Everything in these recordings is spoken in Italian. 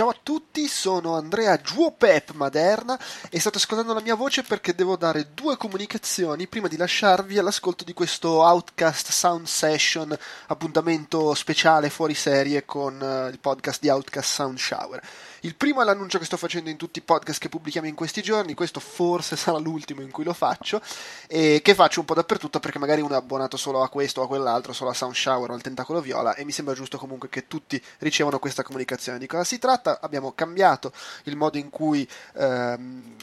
Ciao a tutti, sono Andrea Giuopep Maderna e state ascoltando la mia voce perché devo dare due comunicazioni prima di lasciarvi all'ascolto di questo Outcast Sound Session, appuntamento speciale fuori serie con il podcast di Outcast Sound Shower. Il primo è l'annuncio che sto facendo in tutti i podcast che pubblichiamo in questi giorni, questo forse sarà l'ultimo in cui lo faccio, e che faccio un po' dappertutto perché magari uno è abbonato solo a questo o a quell'altro, solo a Sound Shower o al Tentacolo Viola, e mi sembra giusto comunque che tutti ricevano questa comunicazione. Di cosa si tratta? Abbiamo cambiato il modo in cui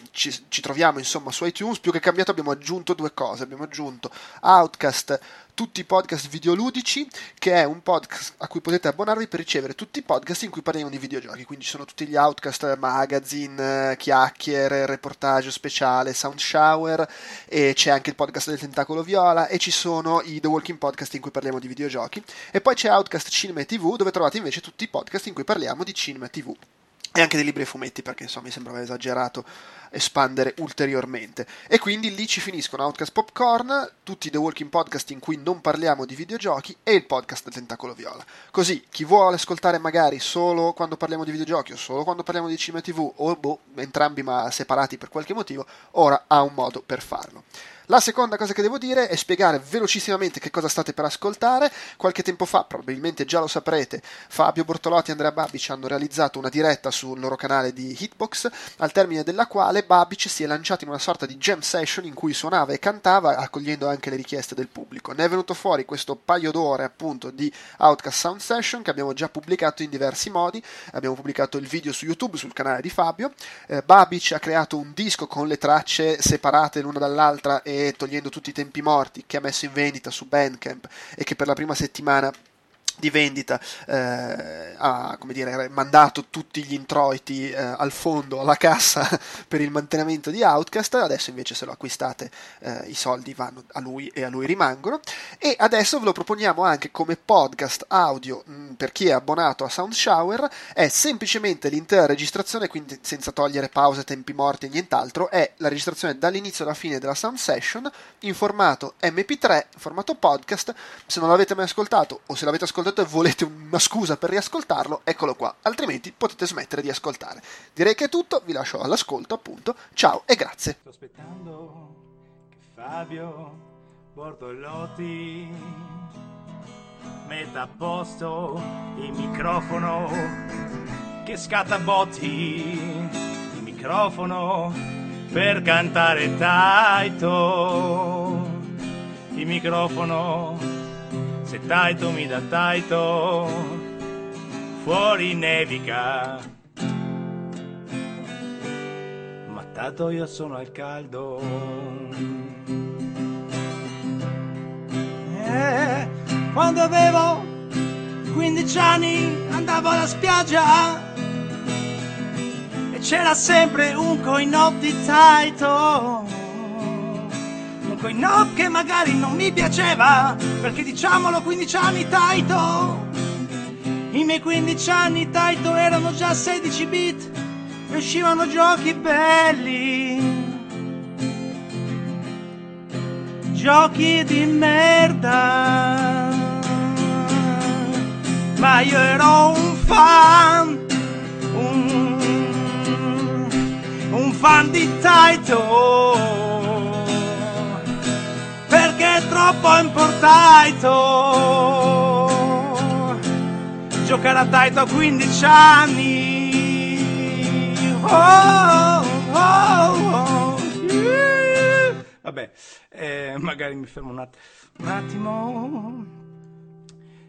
ci troviamo insomma su iTunes, più che cambiato abbiamo aggiunto due cose, abbiamo aggiunto Outcast Tutti i podcast videoludici, che è un podcast a cui potete abbonarvi per ricevere tutti i podcast in cui parliamo di videogiochi, quindi ci sono tutti gli Outcast magazine, chiacchiere, reportage speciale, Sound Shower, e c'è anche il podcast del Tentacolo Viola e ci sono i The Walking Podcast in cui parliamo di videogiochi, e poi c'è Outcast Cinema e TV dove trovate invece tutti i podcast in cui parliamo di cinema e TV. E anche dei libri e fumetti, perché insomma mi sembrava esagerato espandere ulteriormente. E quindi lì ci finiscono Outcast Popcorn, tutti i The Walking Podcast in cui non parliamo di videogiochi e il podcast del Tentacolo Viola. Così chi vuole ascoltare magari solo quando parliamo di videogiochi o solo quando parliamo di cinema TV o entrambi ma separati per qualche motivo, ora ha un modo per farlo. La seconda cosa che devo dire è spiegare velocissimamente che cosa state per ascoltare. Qualche tempo fa, probabilmente già lo saprete, Fabio Bortolotti e Andrea Babic hanno realizzato una diretta sul loro canale di Hitbox, al termine della quale Babic si è lanciato in una sorta di jam session in cui suonava e cantava, accogliendo anche le richieste del pubblico. Ne è venuto fuori questo paio d'ore appunto di Outcast Sound Session che abbiamo già pubblicato in diversi modi. Abbiamo pubblicato il video su YouTube sul canale di Fabio. Babic ha creato un disco con le tracce separate l'una dall'altra e togliendo tutti i tempi morti, che ha messo in vendita su Bandcamp e che per la prima settimana di vendita ha, come dire, mandato tutti gli introiti al fondo, alla cassa per il mantenimento di Outcast. Adesso invece se lo acquistate i soldi vanno a lui e a lui rimangono, e adesso ve lo proponiamo anche come podcast audio per chi è abbonato a Sound Shower. È semplicemente l'intera registrazione, quindi senza togliere pause, tempi morti e nient'altro, è la registrazione dall'inizio alla fine della Sound Session in formato MP3, formato podcast. Se non l'avete mai ascoltato o se l'avete ascoltato e volete una scusa per riascoltarlo, eccolo qua, altrimenti potete smettere di ascoltare. Direi che è tutto, vi lascio all'ascolto appunto, ciao e grazie. Sto aspettando che Fabio Bortolotti metta a posto il microfono che scatta botti, il microfono per cantare Taito, il microfono. Se Taito mi dà Taito, fuori nevica. Ma tanto io sono al caldo. Quando avevo 15 anni andavo alla spiaggia e c'era sempre un coin-op di Taito. Coin-op che magari non mi piaceva, perché diciamolo, 15 anni Taito. I miei 15 anni Taito erano già 16 bit e uscivano giochi belli, giochi di merda. Ma io ero un fan, un fan di Taito, perché è troppo importante giocare a Taito a 15 anni. Vabbè, magari mi fermo un attimo.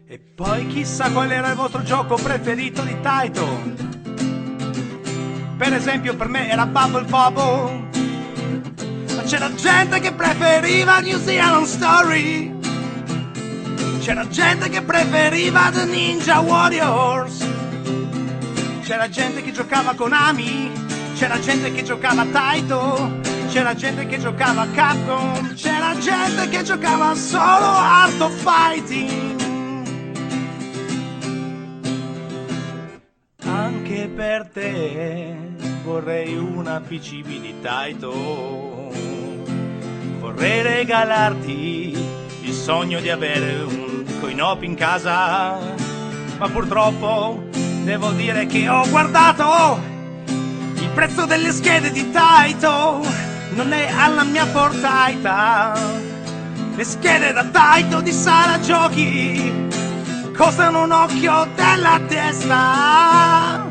E poi chissà qual era il vostro gioco preferito di Taito. Per esempio per me era Bubble Bobble. C'era gente che preferiva New Zealand Story, c'era gente che preferiva The Ninja Warriors, c'era gente che giocava Konami, c'era gente che giocava Taito, c'era gente che giocava Capcom, c'era gente che giocava solo Art of Fighting. Anche per te vorrei una PCB di Taito. Vorrei regalarti il sogno di avere un coin-op in casa, ma purtroppo Devo dire che ho guardato il prezzo delle schede di Taito, non è alla mia portata. Le schede da Taito di sala giochi costano un occhio della testa.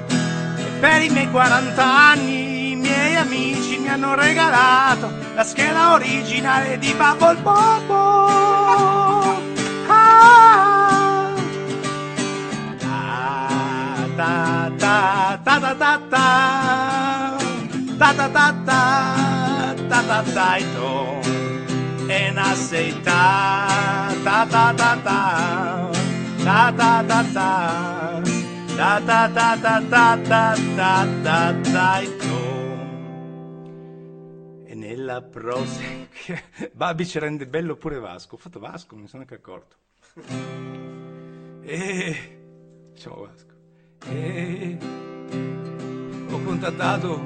E per i miei 40 anni i miei amici mi hanno regalato la scheda originale di Bubble Bobble. Ta ta ta ta ta ta ta ta ta ta ta Taito e nasce ta ta ta ta ta ta ta ta ta ta ta ta ta ta ta Taito. E nella prossima Babic rende bello pure Vasco. Ho fatto Vasco, mi sono anche accorto. Ciao Vasco. Ho contattato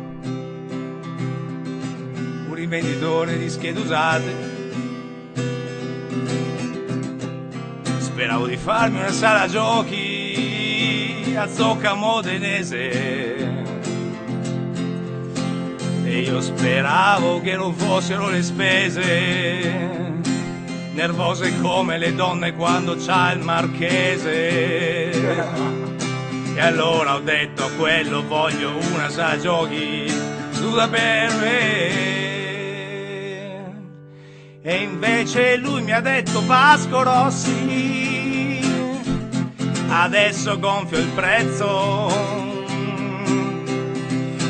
un rivenditore di schede usate. Speravo di farmi una sala giochi a Zocca Modenese e io speravo che non fossero le spese nervose come le donne quando c'ha il marchese. E allora ho detto a quello: voglio una sala giochi scusa per me. E invece lui mi ha detto: Vasco Rossi, adesso gonfio il prezzo,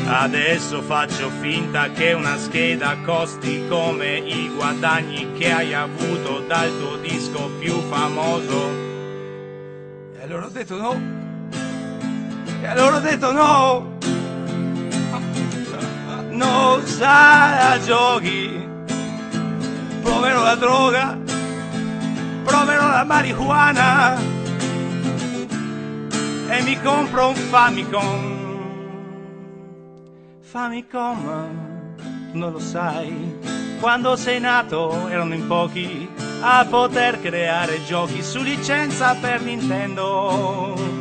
adesso faccio finta che una scheda costi come i guadagni che hai avuto dal tuo disco più famoso. E allora ho detto no. E allora ho detto no, no sala giochi, proverò la droga, proverò la marijuana e mi compro un Famicom. Famicom, non lo sai, quando sei nato erano in pochi a poter creare giochi su licenza per Nintendo.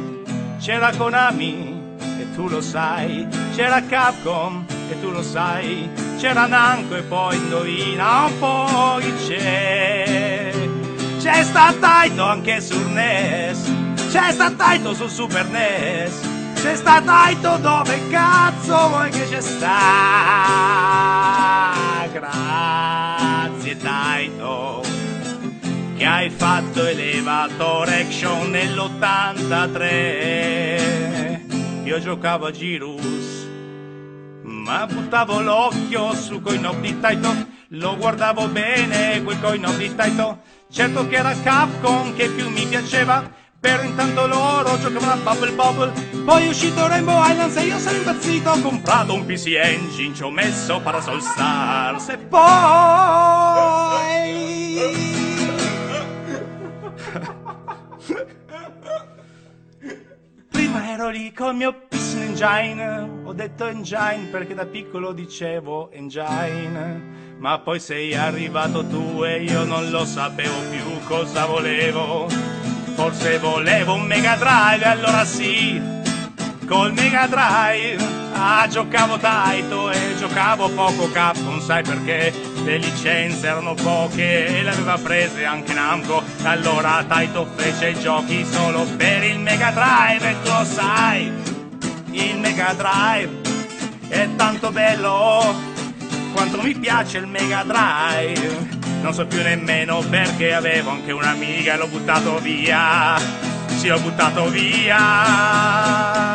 C'era Konami, e tu lo sai, c'era Capcom, e tu lo sai, c'era Namco e poi indovina un po' chi c'è. C'è sta Taito anche sul NES, c'è sta Taito sul Super NES, c'è sta Taito dove cazzo vuoi che c'è sta? Grazie Taito, che hai fatto Elevator Action nell'83. Io giocavo a Girus, ma buttavo l'occhio su coin-op di Taito, lo guardavo bene quel coin-op di Taito. Certo che era Capcom che più mi piaceva, però intanto loro giocavano a Bubble Bobble. Poi è uscito Rainbow Islands e io sono impazzito, ho comprato un PC Engine, ci ho messo Parasol Stars e poi... Prima ero lì col mio PC Engine, ho detto Engine perché da piccolo dicevo Engine, ma poi sei arrivato tu e io non lo sapevo più cosa volevo. Forse volevo un Mega Drive, allora sì, col Mega Drive giocavo Taito e giocavo poco Capcom, sai perché? Le licenze erano poche e le aveva prese anche Namco. Allora Taito fece i giochi solo per il Mega Drive e tu lo sai, il Mega Drive è tanto bello quanto mi piace il Mega Drive. Non so più nemmeno perché avevo anche un'amica e l'ho buttato via. Sì, l'ho buttato via.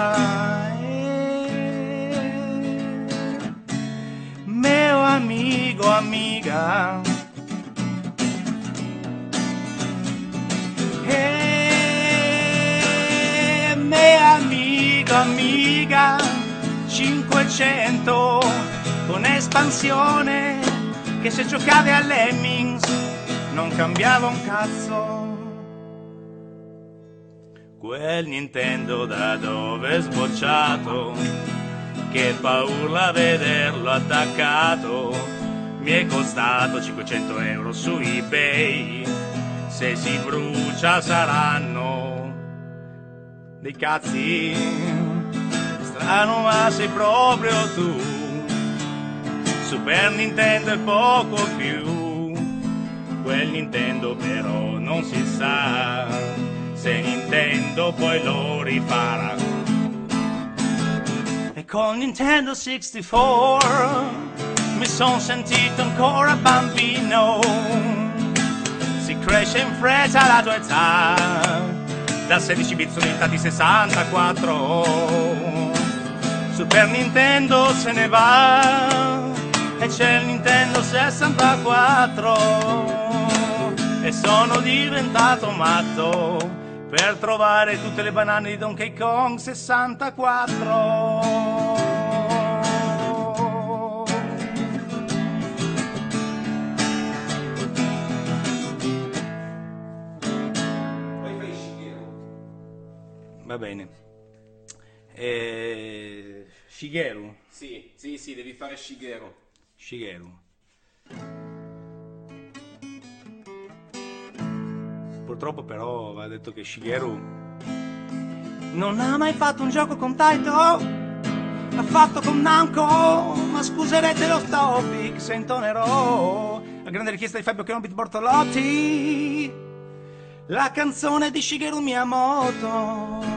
Mio amico, amica, mio amico, amica, 500 con espansione, che se giocavi all'Hemmings non cambiava un cazzo. Quel Nintendo da dove è sbocciato? Che paura vederlo attaccato. Mi è costato 500 euro su eBay. Se si brucia saranno dei cazzi. Strano ma sei proprio tu, Super Nintendo è poco più. Quel Nintendo però non si sa se Nintendo poi lo rifarà. E con Nintendo 64 mi son sentito ancora bambino. Si cresce in fretta la tua età, da 16 bizzoletta di 64. Super Nintendo se ne va e c'è il Nintendo 64. E sono diventato matto per trovare tutte le banane di Donkey Kong 64. Va bene. Shigeru? Sì, sì, sì, devi fare Shigeru. Shigeru. Purtroppo però va detto che Shigeru non ha mai fatto un gioco con Taito. L'ha fatto con Namco, ma scuserete lo topic se intonerò a grande richiesta di Fabio Bortolotti la canzone di Shigeru Miyamoto.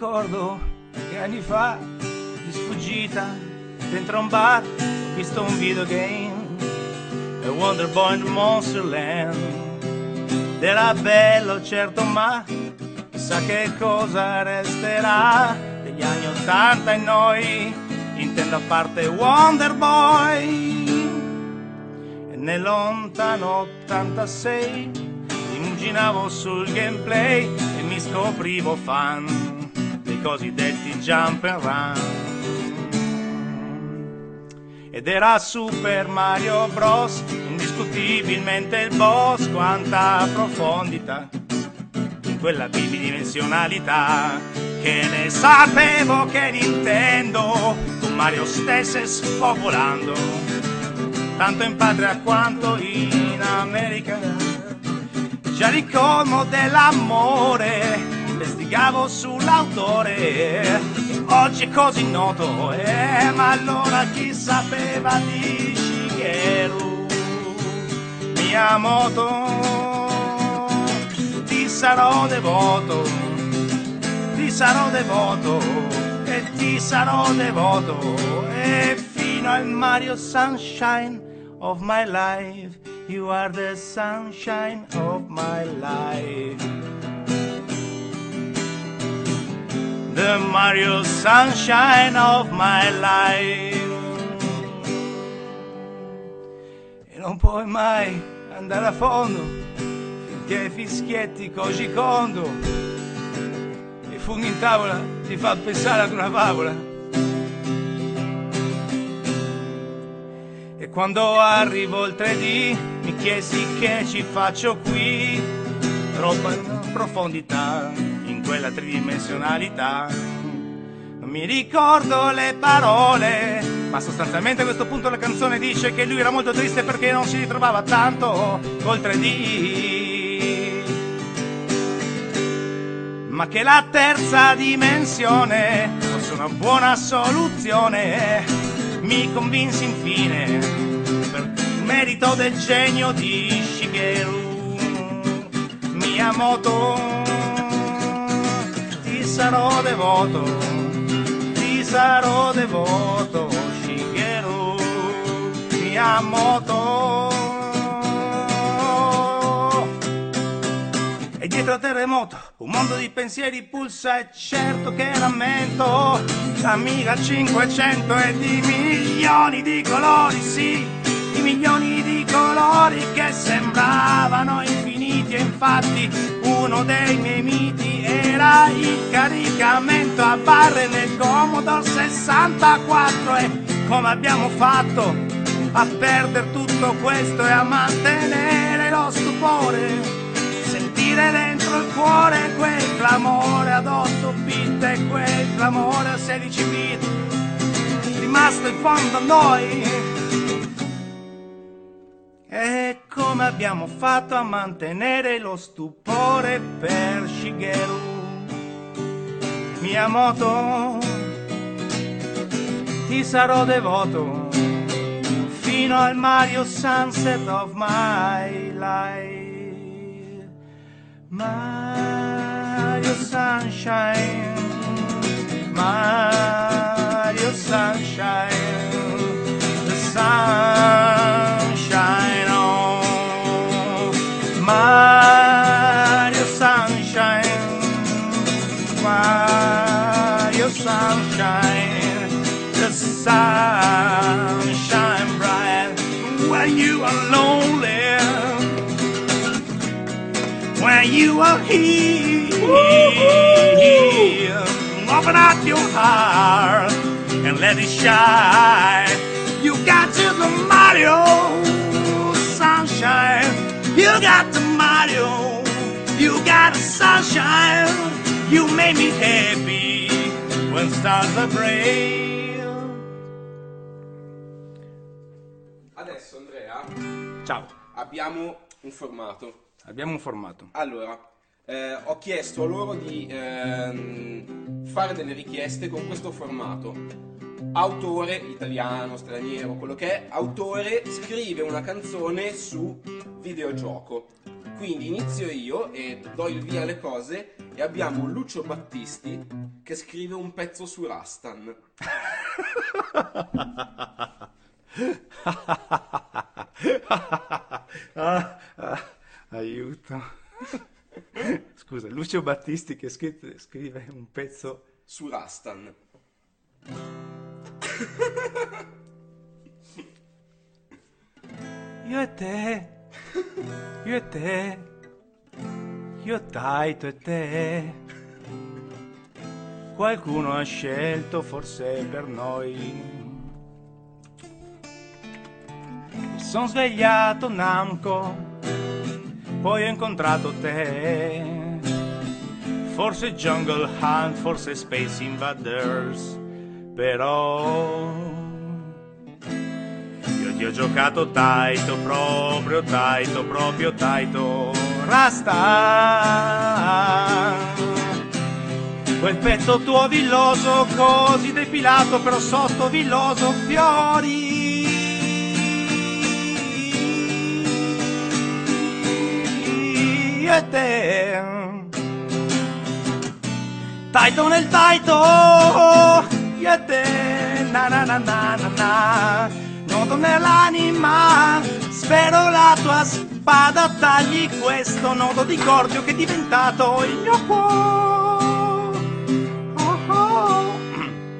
Ricordo che anni fa, di sfuggita, dentro un bar, ho visto un videogame, a Wonder Boy in Monsterland. Era bello certo ma, chissà che cosa resterà degli anni '80 in noi, intendo a parte Wonder Boy. E nel lontano '86, immaginavo sul gameplay e mi scoprivo fan dei cosiddetti jump and run. Ed era Super Mario Bros, indiscutibilmente il boss. Quanta profondità in quella bidimensionalità, che ne sapevo che Nintendo con Mario stesse spopolando, tanto in patria quanto in America. Già ricolmo dell'amore le stigavo sull'autore, oggi è così noto, ma allora chi sapeva di Shigeru Miyamoto? Ti sarò devoto e ti sarò devoto, e fino al Mario Sunshine of my life, you are the sunshine of my life. The Mario Sunshine of my life. E non puoi mai andare a fondo finché fischietti Koji Kondo e funghi in tavola ti fa pensare ad una favola. E quando arrivo il 3D mi chiesi che ci faccio qui, troppa profondità quella tridimensionalità. Non mi ricordo le parole, ma sostanzialmente a questo punto la canzone dice che lui era molto triste perché non si ritrovava tanto col 3D, ma che la terza dimensione fosse una buona soluzione. Mi convinsi infine per merito del genio di Shigeru Miyamoto. Ti sarò devoto, Shigeru Miyamoto. E dietro a terremoto, un mondo di pensieri pulsa e certo che rammento l'amiga 500 e di milioni di colori, sì, di milioni di colori che sembravano infiniti e infatti uno dei miei miti era il caricamento a barre nel Commodore 64. E come abbiamo fatto a perdere tutto questo e a mantenere lo stupore, sentire dentro il cuore quel clamore ad 8 bit e quel clamore a 16 bit rimasto in fondo a noi. come abbiamo fatto a mantenere lo stupore per Shigeru Miyamoto? Ti sarò devoto fino al Mario Sunset of my life, Mario Sunshine, Mario Sunshine, the sunshine on Mario Sunshine, Mario Sunshine, the sunshine bright when you are lonely, when you are here. Open up your heart and let it shine. You got to the Mario Sunshine. You got the Mario. You got the sunshine. You made me happy when stars are bright. Adesso, Andrea. Ciao. Abbiamo un formato. Allora, ho chiesto a loro di fare delle richieste con questo formato: autore, italiano, straniero, quello che è, autore scrive una canzone su videogioco. Quindi inizio io e do il via alle cose e abbiamo Lucio Battisti che scrive un pezzo su Rastan. Aiuto. Scusa, Lucio Battisti che scrive un pezzo su Rastan. Io e te, io Taito e te. Qualcuno ha scelto forse per noi. Mi sono svegliato Namco, poi ho incontrato te. Forse Jungle Hunt, forse Space Invaders, però io ti ho giocato Taito, proprio Taito, proprio Taito Rasta. Quel petto tuo villoso, così depilato, però sotto villoso fiori. Io e te, Taito nel Taito, io e te, na na na na na na, nodo nell'anima, spero la tua spada tagli questo nodo di cordio che è diventato il mio cuore. Oh oh.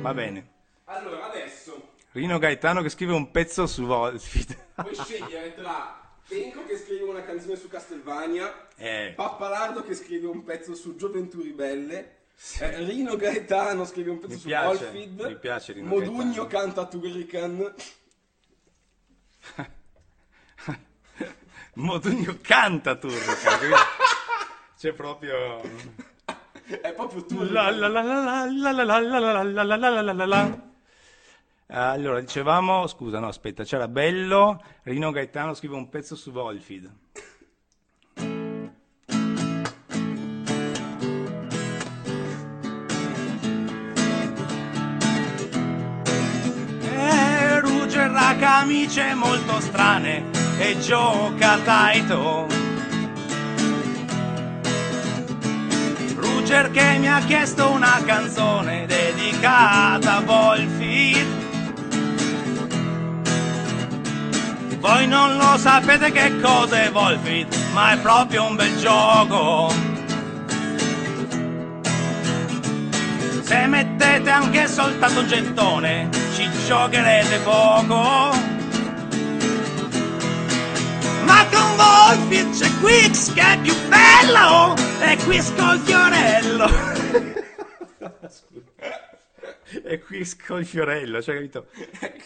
Va bene. Allora adesso Rino Gaetano che scrive un pezzo su Volfit. Puoi scegliere tra Tenco che scrive una canzone su Castlevania, Pappalardo che scrive un pezzo su Gioventù Ribelle, sì. Rino Gaetano scrive un pezzo mi su Wolfid, Modugno Gaetano canta Turrican. Modugno canta Turrican. C'è proprio... è proprio Turrican. La. Allora, dicevamo, scusa, no, aspetta, c'era bello, Rino Gaetano scrive un pezzo su Wolfid. Rugerà camicie molto strane e gioca Taito. Ruger che mi ha chiesto una canzone dedicata a Wolfid. Voi non lo sapete che cosa è Wolfid, ma è proprio un bel gioco. Se mettete anche soltanto un gettone, ci giocherete poco. Ma con Wolfid c'è Qix che è più bello, e Qix col fiorello. E qui col fiorello, cioè capito?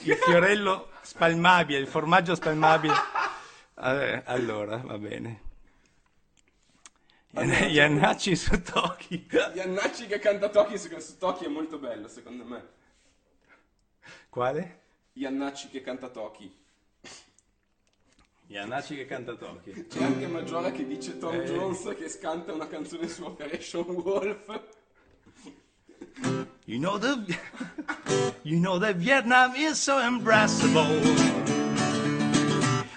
Il fiorello spalmabile, il formaggio spalmabile. Allora, va bene. Iannacci su Toki. Iannacci che canta Toki su Toki è molto bello, secondo me. Quale? Iannacci che canta Toki. Iannacci che canta Toki. C'è anche Maggiora che dice Tom Jones che scanta una canzone su Operation Wolf. You know that Vietnam is so embraceable.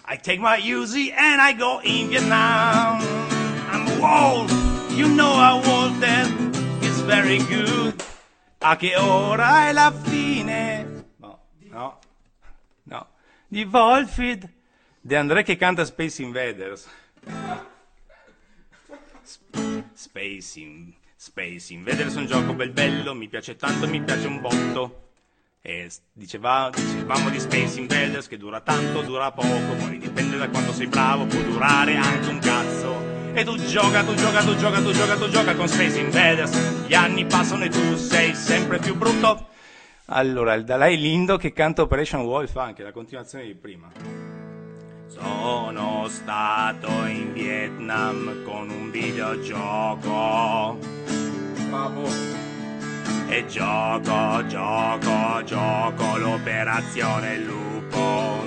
I take my Uzi and I go in Vietnam. I'm old, you know I want that. It's very good. A che ora è la fine? No. Di Wolfid. De André che canta Space Invaders. Space Invaders è un gioco bel bello, mi piace tanto, mi piace un botto. E dicevamo di Space Invaders che dura tanto, dura poco, poi dipende da quanto sei bravo, può durare anche un cazzo. E tu gioca con Space Invaders, gli anni passano e tu sei sempre più brutto. Allora, il Dalai Lindo che canta Operation Wolf, anche la continuazione di prima. Sono stato in Vietnam con un videogioco. Bravo. E gioco l'operazione lupo.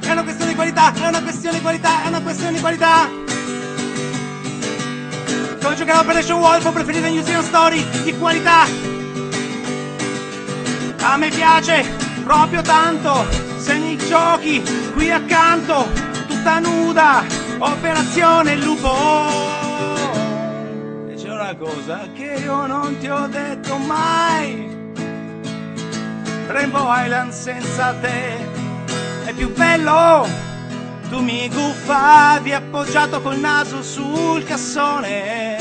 È una questione di qualità, Come giocare Operation Wolf ho preferito New Zealand Story, di qualità. A me piace proprio tanto. Se mi giochi qui accanto, tutta nuda, Operazione Lupo. E c'è una cosa che io non ti ho detto mai: Rainbow Islands senza te è più bello. Tu mi guffavi appoggiato col naso sul cassone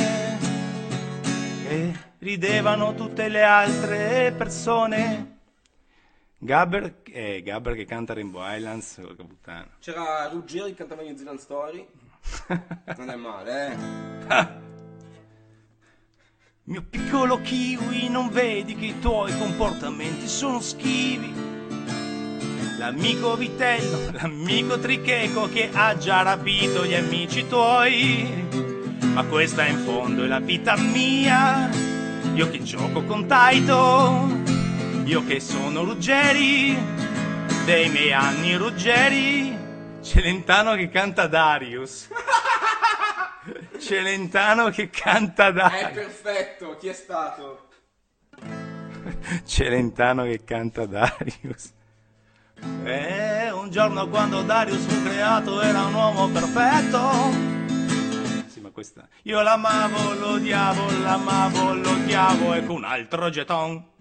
e ridevano tutte le altre persone. Gabber che canta Rainbow Islands, porca puttana. C'era Ruggeri che cantava New Zealand Story. Non è male, Mio piccolo kiwi, non vedi che i tuoi comportamenti sono schivi. L'amico vitello, l'amico tricheco che ha già rapito gli amici tuoi. Ma questa in fondo è la vita mia, io che gioco con Taito. Io che sono Ruggeri, dei miei anni Ruggeri. Celentano che canta Darius. È perfetto, chi è stato? Celentano che canta Darius. Un giorno quando Darius fu creato era un uomo perfetto. Sì, ma questa... Io l'amavo, l'odiavo, ecco un altro geton.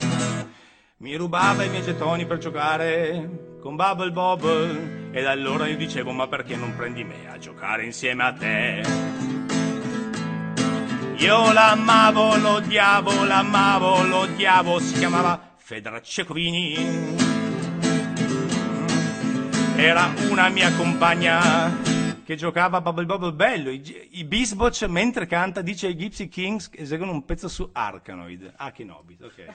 Mi rubava i miei gettoni per giocare con Bubble Bobble. Ed allora io dicevo, ma perché non prendi me a giocare insieme a te? Io l'amavo, l'odiavo, si chiamava Fedra Cecovini. Era una mia compagna che giocava a Bubble Bobble bello. I Bisboch mentre canta dice i Gypsy Kings eseguono un pezzo su Arkanoid. Ah, che nobis, ok.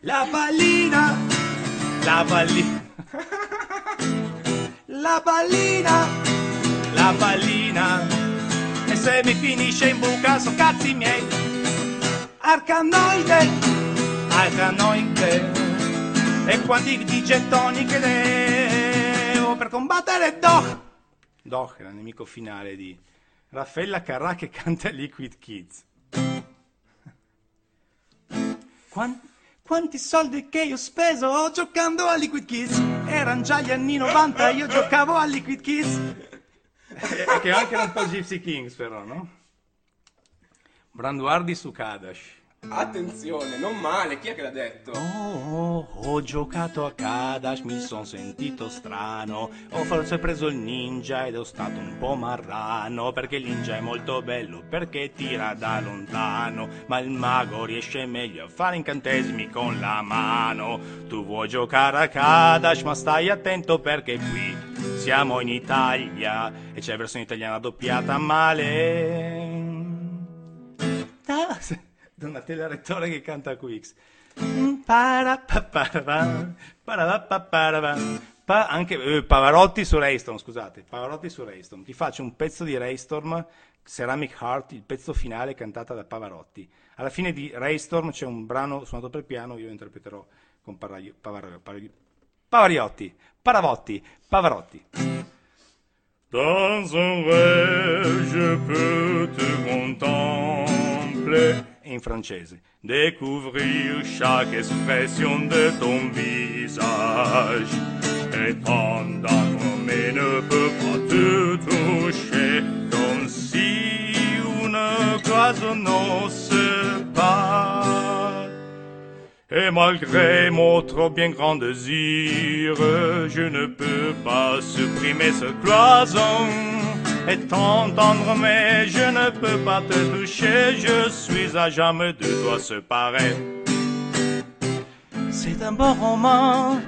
La pallina e se mi finisce in buca so cazzi miei. Arkanoide e quanti di gettoni che devo per combattere Doch era il nemico finale di Raffaella Carrà che canta Liquid Kids. Quanti soldi che io ho speso giocando a Liquid Kids. Erano già gli anni 90 e io giocavo a Liquid Kids. Che anche un po' Gypsy Kings però, no? Branduardi su Kadash. Attenzione, non male, chi è che l'ha detto? Ho giocato a Kadash, mi son sentito strano. Ho forse preso il ninja ed ho stato un po' marrano. Perché il ninja è molto bello, perché tira da lontano. Ma il mago riesce meglio a fare incantesimi con la mano. Tu vuoi giocare a Kadash, ma stai attento perché qui siamo in Italia e c'è la versione italiana doppiata male. Donatella Rettore che canta Qix. Anche Pavarotti su Raystorm, scusate, Ti faccio un pezzo di Raystorm, Ceramic Heart, il pezzo finale cantata da Pavarotti. Alla fine di Raystorm c'è un brano suonato per piano, io interpreterò con Pavarotti. Dans un rêve, je peux te contempler. In francese. Découvrir chaque expression de ton visage. Et pendant mais ne peut pas te toucher. Comme si une cloison nous sépare. Et malgré mon trop bien grand désir, je ne peux pas supprimer cette cloison. Et t'entendre, mais je ne peux pas te toucher. Je suis à jamais de toi séparé. C'est un bon roman,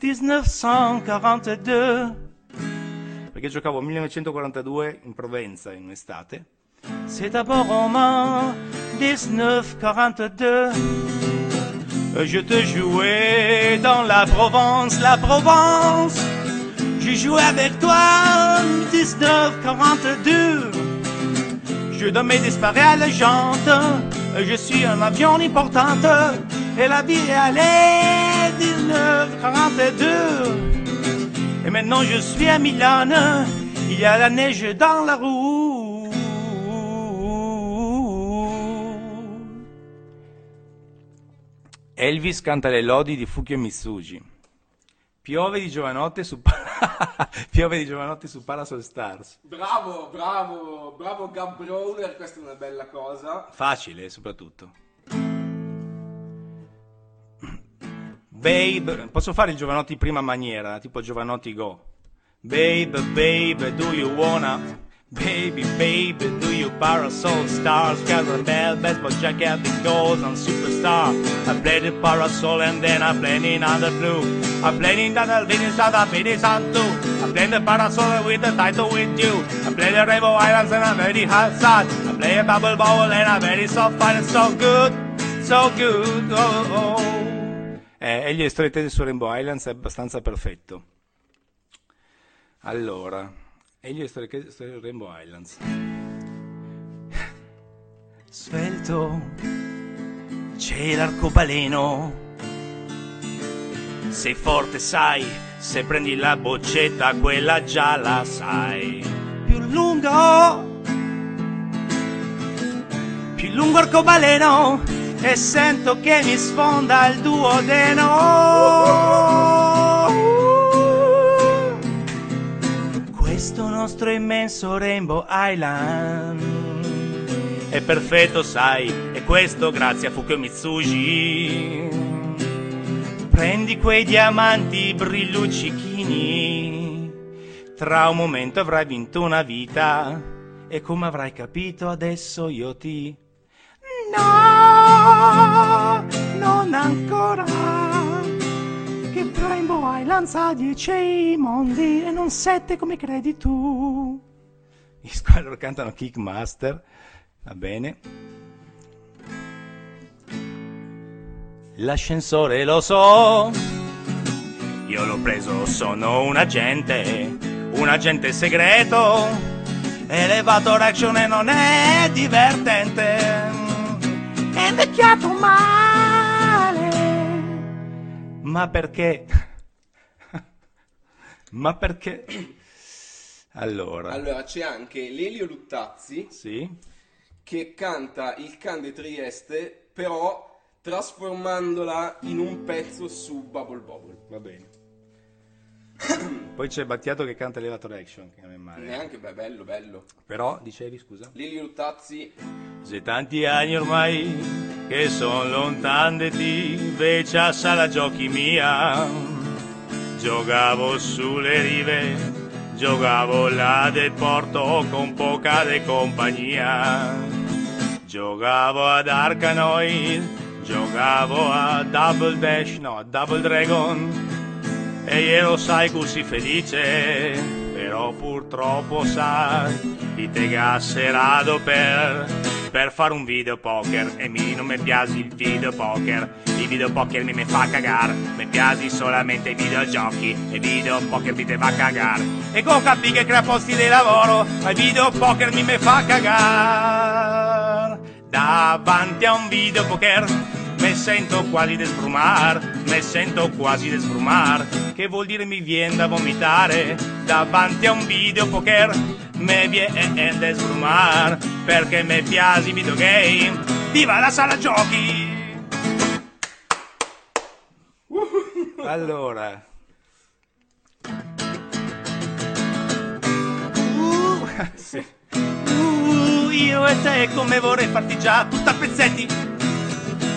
1942. Perché giocavo nel 1942 in Provenza in estate. C'est un bon roman, 1942. Je te jouais dans la Provence. Je jouais avec toi, 1942. Je dormais disparais à la jante. Je suis un avion importante. Et la vie est allée, 1942. Et maintenant je suis à Milan. Il y a la neige dans la roue. Elvis canta le lodi di Fukio Mitsuji. Piove di giovanotti su Parasol Stars. Bravo Gabbroner, questa è una bella cosa. Facile, soprattutto. Babe, posso fare il Giovanotti prima maniera, tipo Giovanotti Go. Babe, babe, do you wanna... Baby, baby, do you parasol stars? Caramel, baseball jacket, it goes on superstar. I played the parasol and then I played in other blue. I played in other Venice, other Venice and two. I played the parasol with the Taito with you. I played the Rainbow Islands and I'm very hard sad. I played a Bubble Bobble and I'm very soft fun and so good, oh oh. Egli è storytelling su Rainbow Islands, è abbastanza perfetto. Allora... Egli è storia Rainbow Islands. Svelto, c'è l'arcobaleno. Sei forte, sai, se prendi la boccetta, quella già la sai. Più lungo arcobaleno, e sento che mi sfonda il duodeno. Questo nostro immenso Rainbow Island è perfetto, sai, e questo grazie a Fukio Mitsuji. Prendi quei diamanti brilluccichini, tra un momento avrai vinto una vita, e come avrai capito adesso io ti... No, non ancora. Che Rainbow Islands ha 10 mondi e non 7 come credi tu. I Squallor cantano Kickmaster, va bene. L'ascensore lo so, io l'ho preso, sono un agente segreto. Elevator action e non è divertente, è invecchiato Ma perché? Allora c'è anche Lelio Luttazzi, sì, che canta il Can di Trieste, però trasformandola in un pezzo su Bubble Bobble. Va bene. Poi c'è Battiato che canta Elevator Action, che non è male. Neanche, beh, bello. Però, dicevi, scusa? Lelio Luttazzi. Se tanti anni ormai... che son lontan da ti, invece a sala giochi mia giocavo sulle rive, giocavo là del porto con poca de compagnia, giocavo ad Arkanoid, giocavo a Double Dragon e io sai così felice, però purtroppo sai di te gasserato per fare un video poker e mi non mi piace il video poker. Il video poker mi fa cagar, mi piace solamente i videogiochi e video poker mi te va a cagar. E con capì che crea posti di lavoro, ma il video poker mi fa cagar. Davanti a un video poker me sento quasi de sbrumar, me sento quasi de sbrumar, che vuol dire mi vien da vomitare davanti a un videopoker, me vien de sbrumar, perché me piace i videogame, viva la sala giochi! Allora... sì. Io e te come vorrei farti già tutta a pezzetti.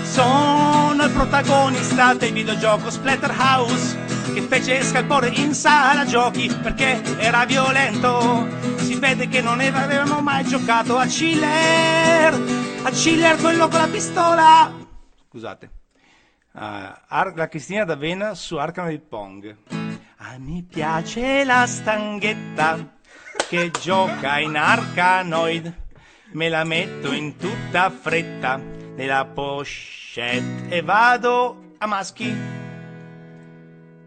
Sono il protagonista del videogioco Splatterhouse, che fece scalpore in sala giochi perché era violento. Si vede che non avevano mai giocato a Chiller. A Chiller quello con la pistola. Scusate. La Cristina d'Avena su Arkanoid Pong. Ah, mi piace la stanghetta che gioca in Arkanoid, me la metto in tutta fretta nella pochette e vado a maschi,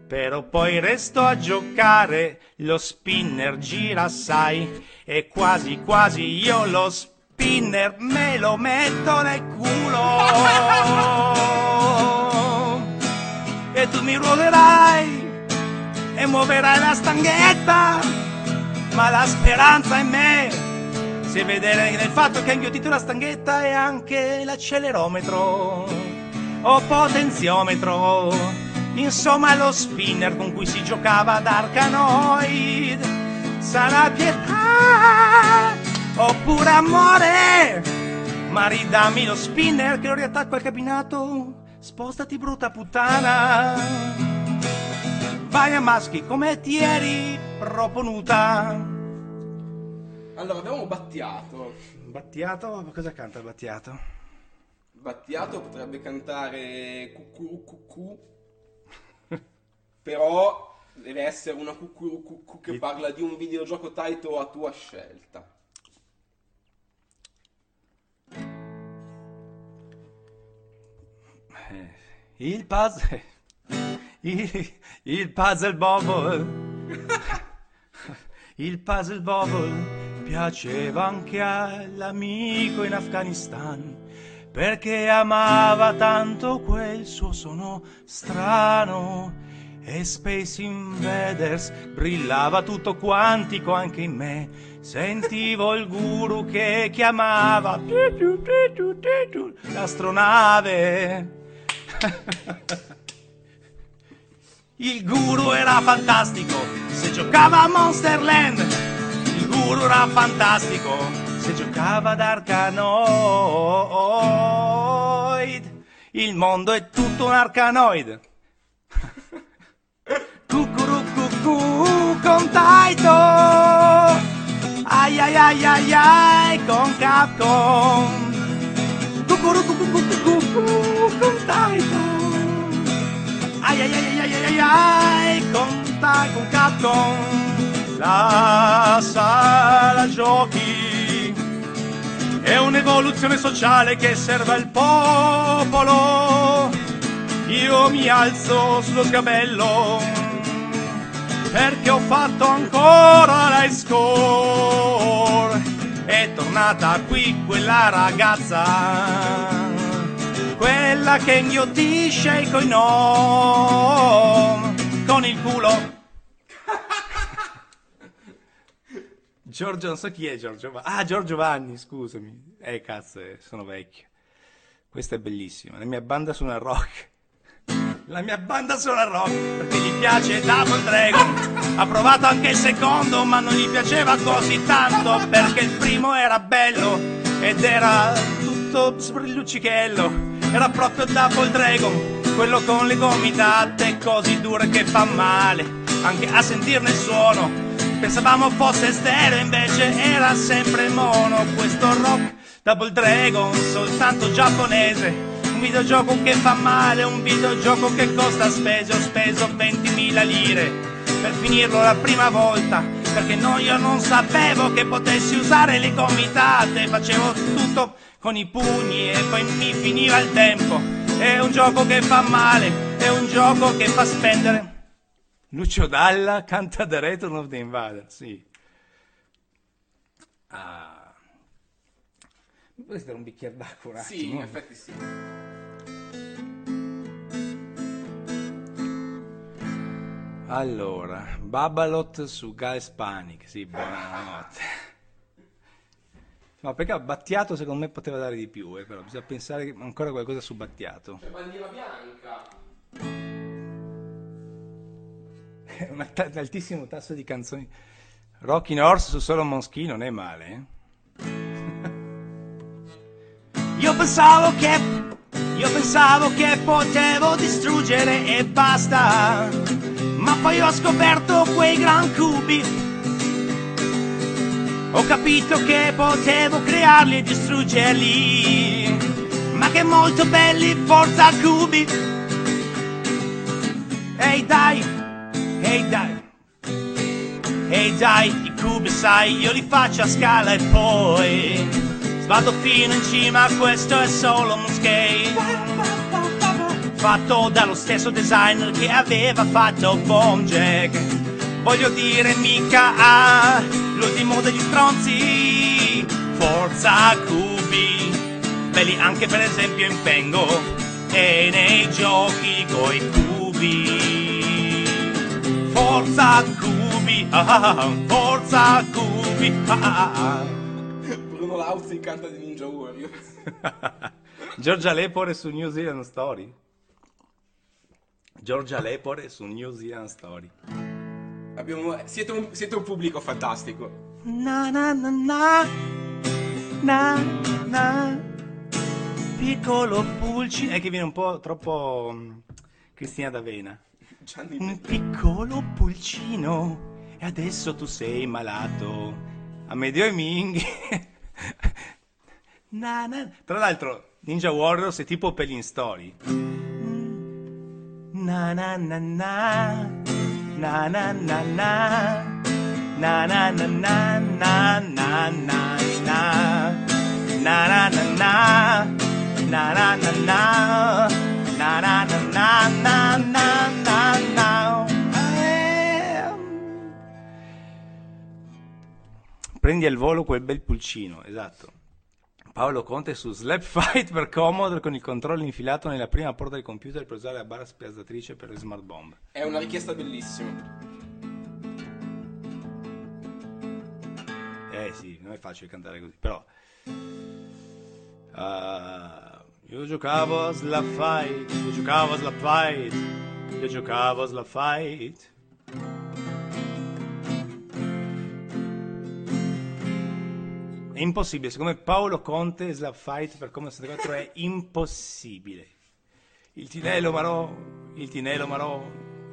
però poi resto a giocare, lo spinner gira assai e quasi quasi io lo spinner me lo metto nel culo e tu mi ruoterai e muoverai la stanghetta. Ma la speranza in me si vedere nel fatto che ho inghiottito la stanghetta e anche l'accelerometro o potenziometro, insomma lo spinner con cui si giocava ad Arkanoid. Sarà pietà oppure amore, ma ridammi lo spinner che lo riattacco al cabinato. Spostati brutta puttana, vai a maschi come ti eri proponuta. Allora abbiamo Battiato. Battiato? Cosa canta Battiato? Battiato potrebbe cantare cucurucucù, però deve essere una cucurucucù che parla di un videogioco Taito a tua scelta. Il puzzle, il puzzle bobble. Il puzzle bobble piaceva anche all'amico in Afghanistan, perché amava tanto quel suo suono strano. E Space Invaders brillava tutto quantico anche in me. Sentivo il guru che chiamava l'astronave. Il guru era fantastico se giocava a Monster Land. Il guru era fantastico se giocava ad Arkanoid. Il mondo è tutto un Arkanoid. Cucurucucù con Taito, ai ai ai ai ai con Capcom. Cucurucucù con Taito, ai ai ai ai ai ai ai con Capcom. La sala giochi è un'evoluzione sociale che serve al popolo. Io mi alzo sullo sgabello perché ho fatto ancora la score. È tornata qui quella ragazza, quella che inghiottisce i coinom con il culo. Giorgio, non so chi è Giorgio. Ah, Giorgio Vanni, scusami. Cazzo, sono vecchio. Questa è bellissima. La mia banda suona rock. La mia banda suona rock perché gli piace Double Dragon. Ha provato anche il secondo, ma non gli piaceva così tanto perché il primo era bello ed era tutto sbrillucichello. Era proprio Double Dragon, quello con le gomitate così dure che fa male anche a sentirne il suono. Pensavamo fosse stereo, invece era sempre mono. Questo rock Double Dragon, soltanto giapponese. Un videogioco che fa male, un videogioco che costa spese. Ho speso 20.000 lire per finirlo la prima volta, perché no, io non sapevo che potessi usare le gomitate. Facevo tutto con i pugni e poi mi finiva il tempo. È un gioco che fa male, è un gioco che fa spendere. Lucio Dalla canta The Return of the Invader, sì. Ah. Mi potresti dare un bicchiere d'acqua un attimo? Sì, in effetti sì. Allora, Babalot su Gales Panic, sì, buonanotte. No, perché Battiato secondo me poteva dare di più, però bisogna pensare ancora a qualcosa su Battiato. C'è Bandiera Bianca. Un altissimo tasso di canzoni. Rocky Horse su Solomon Ski non è male, Io pensavo che, potevo distruggere e basta, ma poi ho scoperto quei gran cubi, ho capito che potevo crearli e distruggerli, ma che molto belli, forza cubi. Ehi dai, ehi dai, ehi dai, i cubi sai io li faccio a scala e poi vado fino in cima, questo è solo un skate fatto dallo stesso designer che aveva fatto Bomb Jack. Voglio dire mica l'ultimo degli stronzi, forza cubi, belli anche per esempio in Pengo e nei giochi coi cubi. Forza cubi, forza cubi, Lauzi canta di Ninja Warrior. Giorgia Lepore su New Zealand Story. Giorgia Lepore su New Zealand Story. Abbiamo, siete un pubblico fantastico. Na na na na na na. Piccolo pulcino. È che viene un po' troppo Cristina d'Avena. Un piccolo pulcino e adesso tu sei malato. Amedeo e Minghi. Na, na. Tra l'altro Ninja Warriors è tipo per gli Story. Na na na na na na na na na na na na na na na na na na na na na na na na na. Prendi al volo quel bel pulcino, esatto. Paolo Conte su Slap Fight per Commodore con il controllo infilato nella prima porta del computer per usare la barra spiazzatrice per le smart bomb. È una richiesta bellissima. Eh sì, non è facile cantare così, però... io giocavo a Slap Fight, io giocavo a Slap Fight, io giocavo a Slap Fight. È impossibile, secondo me Paolo Conte Slap Fight per Commodore 64 è impossibile. Il Tinello Marò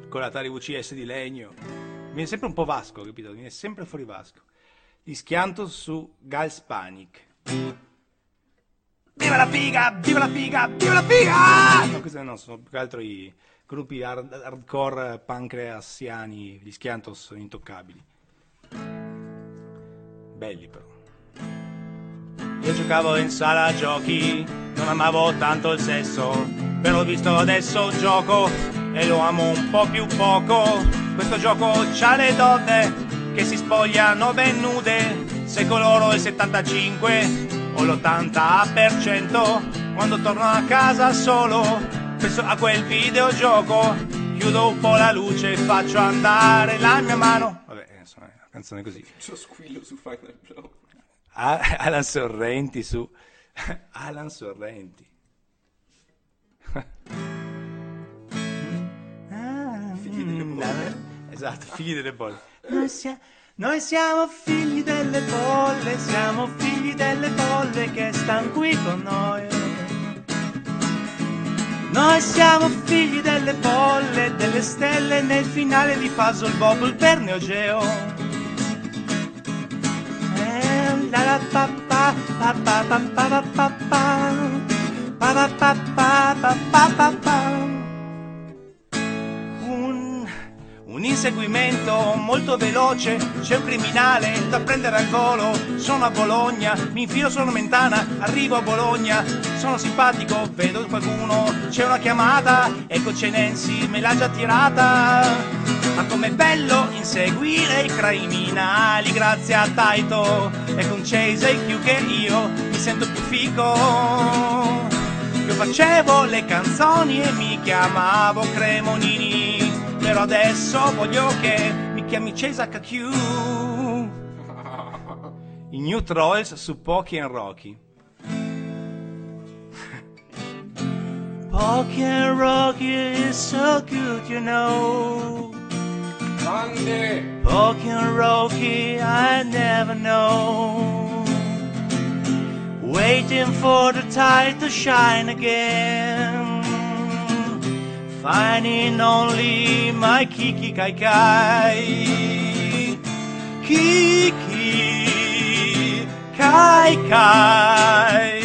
con l'Atari VCS di legno. Viene sempre un po' Vasco, capito? Viene sempre fuori Vasco. Gli schianto su Gals Panic. Viva la figa, viva la figa, viva la figa! No, questi non sono più che altro i gruppi hardcore pancreassiani, gli schianto sono intoccabili. Belli però. Io giocavo in sala giochi, non amavo tanto il sesso, però visto adesso gioco e lo amo un po' più poco. Questo gioco c'ha le donne che si spogliano ben nude, se coloro il 75 o l'80%, quando torno a casa solo penso a quel videogioco, chiudo un po' la luce e faccio andare la mia mano. Vabbè, insomma, è una canzone così. C'ho squillo su Final Blow. Alan Sorrenti su Alan Sorrenti. Figli delle bolle. Esatto, figli delle bolle. Noi siamo figli delle bolle, siamo figli delle bolle che stanno qui con noi. Noi siamo figli delle bolle, delle stelle nel finale di Puzzle Bobble per Neo Geo. La la pa pa pa pa pa pa pa pa pa pa pa. Un inseguimento molto veloce, c'è un criminale da prendere al volo. Sono a Bologna, mi infilo su una mentana, arrivo a Bologna, sono simpatico, vedo qualcuno, c'è una chiamata, ecco c'è Nancy, me l'ha già tirata. Ma com'è bello inseguire i criminali grazie a Taito, e con Chase e Q che io mi sento più fico. Io facevo le canzoni e mi chiamavo Cremonini, però adesso voglio che mi chiami Chase HQ. I New Trolls su Poki and Rocky. Poki and Rocky is so good, you know. Grande! Poki and Rocky, I never know. Waiting for the tide to shine again. Finding only my Kiki Kai Kai. Kiki Kai Kai.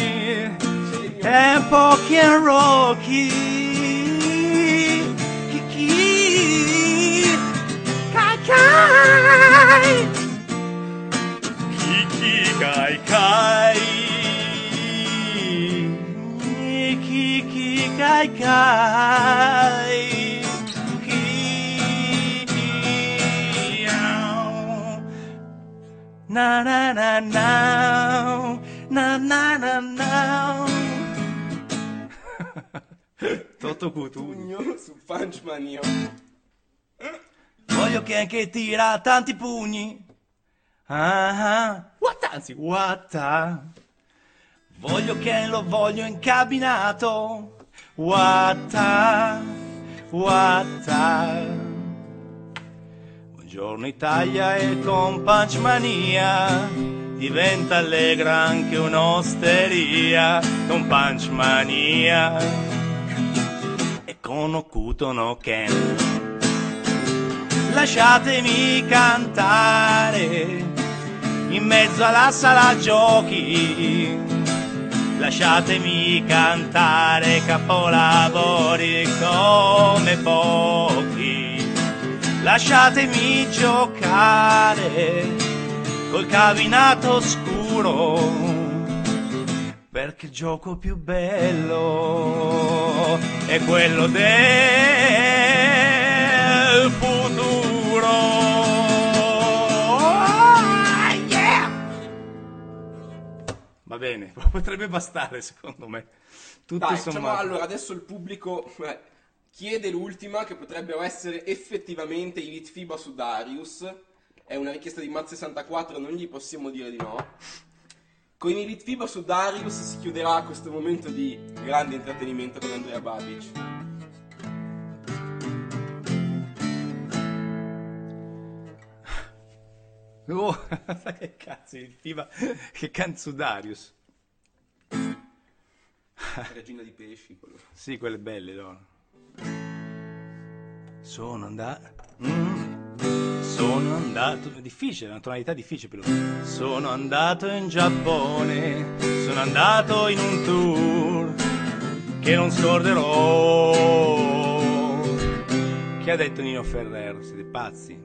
And Poki and Rocky, Kiki, Kai Kai, Kiki Kai Kai, Kiki Kai Kai, Kiki, na na na na, na na na na. Toto Cutugno su Punch Manio. Voglio che anche tira tanti pugni. Ah, what, anzi, what. Voglio che lo voglio incabinato. What. Buongiorno Italia e con Punch Mania diventa allegra anche un'osteria con Punch Mania e con Okuto no Ken. Lasciatemi cantare in mezzo alla sala giochi, lasciatemi cantare capolavori come pochi, lasciatemi giocare col cabinato scuro, perché il gioco più bello è quello del futuro. Oh, yeah! Va bene, potrebbe bastare secondo me. Tutto dai, sommato. Diciamo, allora, adesso il pubblico chiede l'ultima, che potrebbero essere effettivamente i Litfiba su Darius. È una richiesta di Matt64, non gli possiamo dire di no. Con i Litfiba su Darius si chiuderà questo momento di grande intrattenimento con Andrea Babic. Oh, che cazzo, Litfiba che canzu Darius. Regina di pesci, quello. Sì, quelle belle, no? Sono andato. Sono andato, difficile, una tonalità difficile per lui. Sono andato in Giappone, sono andato in un tour che non scorderò. Che ha detto Nino Ferrer? Siete pazzi?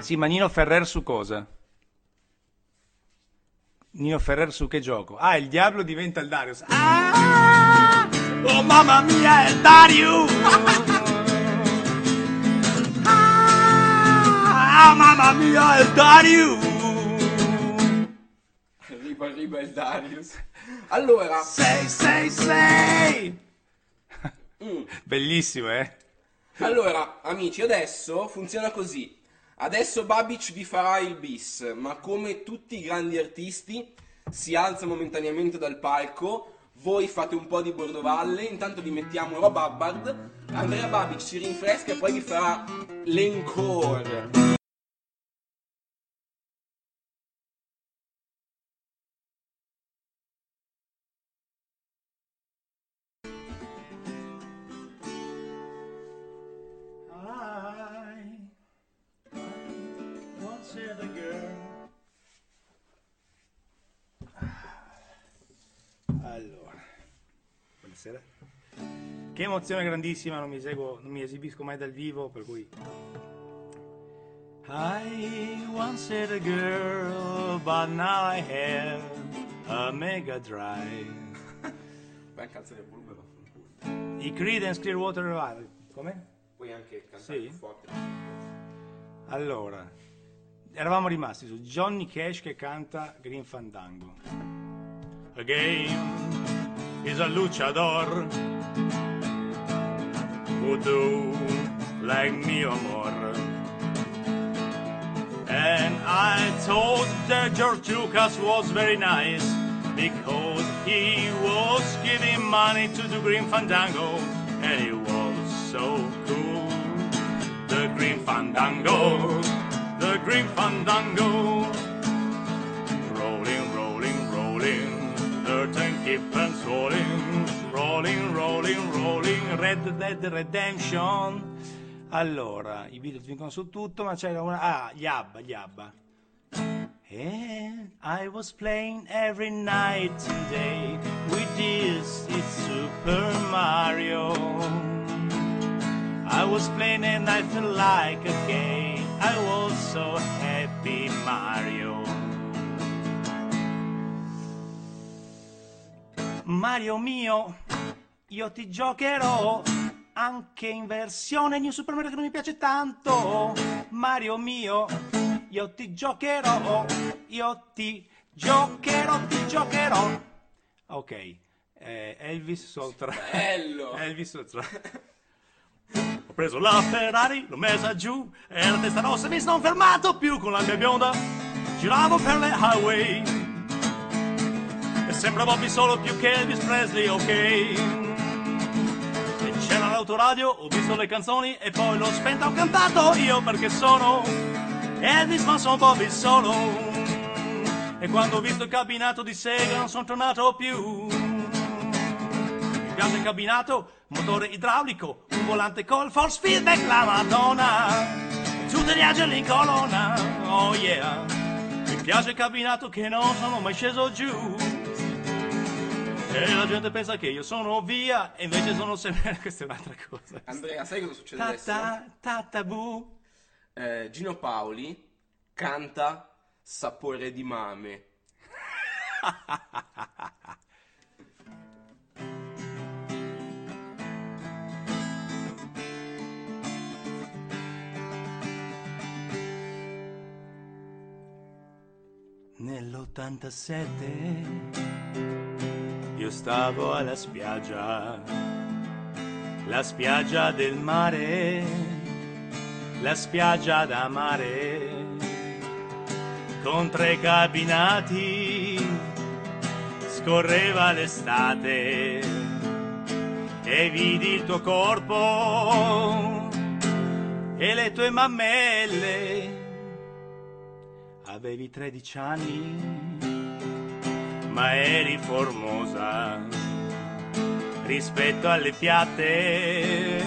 Sì, ma Nino Ferrer su cosa? Nino Ferrer su che gioco? Ah, il diavolo diventa il Darius. Ah! Oh mamma mia, è Darius! Ah, mamma mia, è Darius! Arriva il Darius. Allora... Sei! Bellissimo, eh? Allora, amici, adesso funziona così. Adesso Babic vi farà il bis, ma come tutti i grandi artisti si alza momentaneamente dal palco. Voi fate un po' di bordovalle, intanto vi mettiamo Rob Hubbard, Andrea Babic si rinfresca e poi vi farà l'encore. Che emozione grandissima, non mi esibisco mai dal vivo, per cui. I once had a girl, but now I have a Mega Drive. Beh, calza del bulbero. I Creedence Clearwater Revival. Come? Puoi anche cantare più forte. Allora, eravamo rimasti su Johnny Cash che canta Green Fandango. Again is a luchador who do like mi amor. And I thought that George Lucas was very nice because he was giving money to the Green Fandango, and it was so cool. The Green Fandango, the Green Fandango, rolling, rolling, rolling, dirt and keep on rolling, rolling, rolling, rolling, Red Dead Redemption. Allora, i Beatles vincono su tutto, ma c'era una... Ah, gli Abba, gli Abba. I was playing every night and day with this, it's Super Mario. I was playing and I felt like a gay, I was so happy Mario. Mario mio, io ti giocherò anche in versione New Super Mario che non mi piace tanto. Mario mio, io ti giocherò, io ti giocherò, ti giocherò. Ok, Elvis Soltra. Bello! Elvis Soltra. Ho preso la Ferrari, l'ho messa giù, e la testa rossa mi sono fermato più. Con la mia bionda giravo per le highway e sembravo più solo più che Elvis Presley, ok? C'era l'autoradio, ho visto le canzoni e poi l'ho spenta, ho cantato io perché sono Elvis ma sono Bobby solo. E quando ho visto il cabinato di Sega non sono tornato più. Mi piace il cabinato, motore idraulico, un volante col force feedback, la Madonna, tutti gli angeli in colonna, oh yeah. Mi piace il cabinato che non sono mai sceso giù. E la gente pensa che io sono via e invece sono sempre... Questa è un'altra cosa. Andrea, sai cosa succede adesso? Tatabù. Gino Paoli canta Sapore di mame. Nell'87 io stavo alla spiaggia, la spiaggia del mare, la spiaggia da mare, con 3 cabinati, scorreva l'estate, e vidi il tuo corpo e le tue mammelle, avevi 13 anni. Ma eri formosa, rispetto alle piatte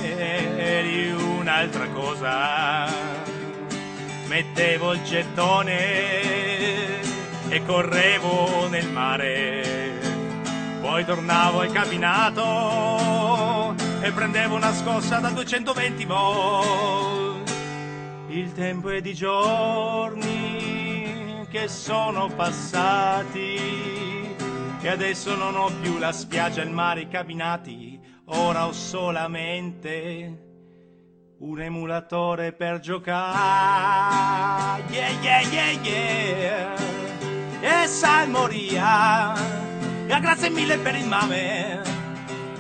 eri un'altra cosa. Mettevo il gettone e correvo nel mare, poi tornavo al cabinato e prendevo una scossa da 220 volt. Il tempo è di giorni che sono passati e adesso non ho più la spiaggia, il mare, i cabinati, ora ho solamente un emulatore per giocare. Yeah, yeah, yeah, yeah. E salmoria, e grazie mille per il mame.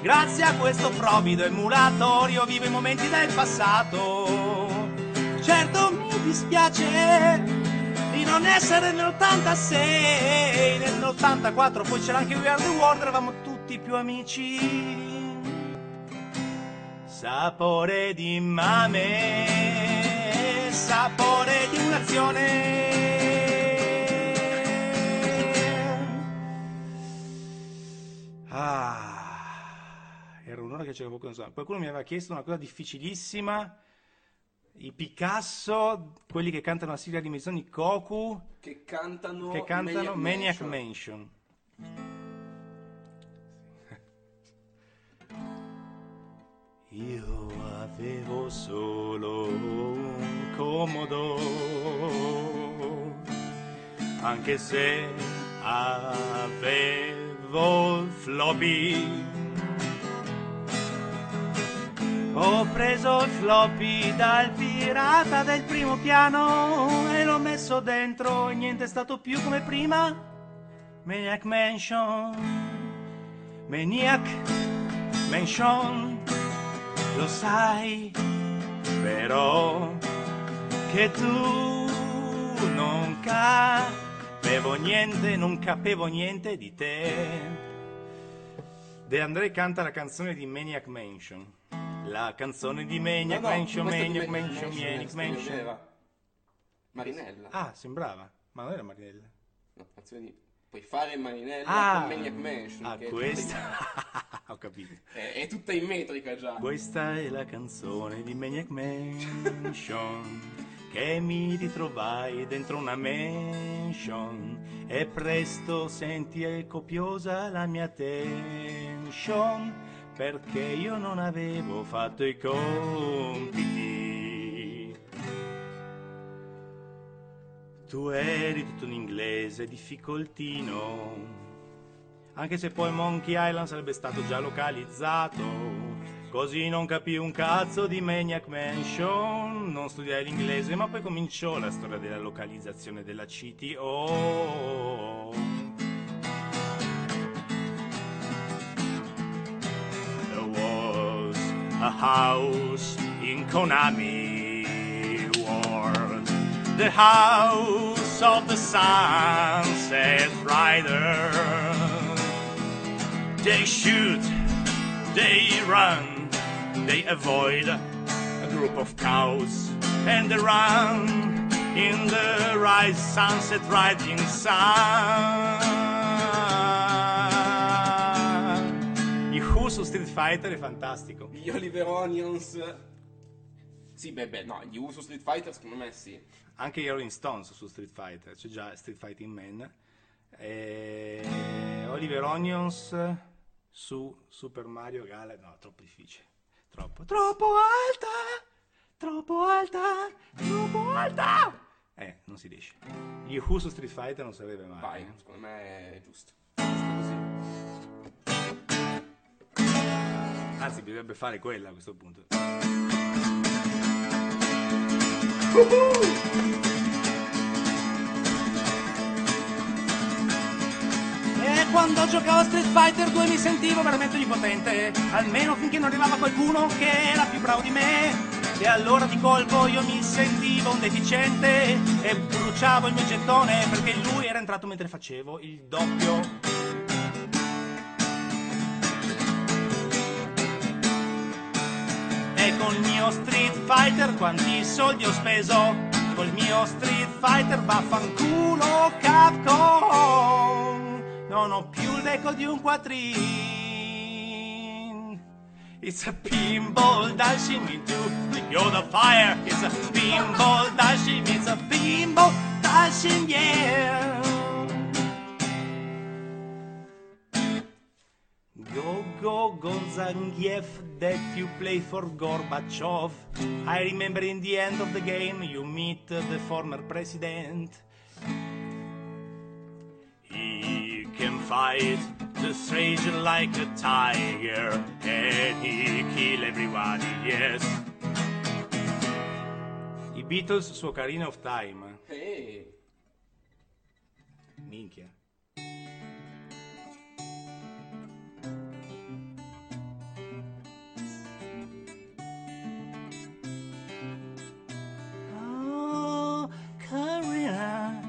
Grazie a questo provvido emulatorio vivo i momenti del passato. Certo mi dispiace di non essere nell'86, nell'84, poi c'era anche We Are The World, eravamo tutti più amici. Sapore di mame, sapore di un'azione. Ah, era un'ora che c'era poco da sapere. Qualcuno mi aveva chiesto una cosa difficilissima. I Picasso, quelli che cantano la sigla di Mizoni Koku, che cantano Maniac Mansion. Io avevo solo un comodo, anche se avevo il floppy. Ho preso il floppy dal pirata del primo piano e l'ho messo dentro e niente è stato più come prima. Maniac Mansion. Maniac Mansion, lo sai però che tu non capivo niente di te. De Andrea canta la canzone di Maniac Mansion. La canzone di Maniac Mansion, Maniac Mansion. Marinella. Ah, sembrava, ma non era Marinella. No, canzone di... Puoi fare Marinella con Maniac Mansion. Ah, questa... In... Ho capito. È tutta in metrica già. Questa è la canzone di Maniac Mansion. Che mi ritrovai dentro una mansion e presto sentì copiosa la mia tension, perché io non avevo fatto i compiti. Tu eri tutto in inglese, difficoltino, anche se poi Monkey Island sarebbe stato già localizzato. Così non capii un cazzo di Maniac Mansion, non studiai l'inglese, ma poi cominciò la storia della localizzazione della CTO. There was a house in Konami World, the house of the Sunset Rider. They shoot, they run, they avoid a group of cows and they run in the rise sunset riding sun. Il Who su Street Fighter è fantastico. Gli Oliver Onions. Sì, no, gli Who su Street Fighter secondo me sì. Anche gli Rolling Stones su Street Fighter, c'è già Street Fighting Man. E Oliver Onions su Super Mario Galaxy, no, troppo difficile. Troppo alta! Non si riesce. Gli Who su Street Fighter non sarebbe male. Vai, secondo me è giusto. Così. Anzi, bisognerebbe fare quella a questo punto. Quando giocavo a Street Fighter 2 mi sentivo veramente impotente, almeno finché non arrivava qualcuno che era più bravo di me. E allora di colpo io mi sentivo un deficiente e bruciavo il mio gettone perché lui era entrato mentre facevo il doppio. E col mio Street Fighter quanti soldi ho speso, col mio Street Fighter vaffanculo Capcom. Non ho più l'eco di un quattrin. It's a pinball dashing into the fire. It's a pinball dashing, it's a pinball dashing, yeah. Go, go, Gonzangiev, that you play for Gorbachev. I remember in the end of the game you meet the former president. Can fight the stranger like a tiger and he kill everyone, yes. I Beatles su Ocarina of Time. Hey. Minchia. Oh, Ocarina.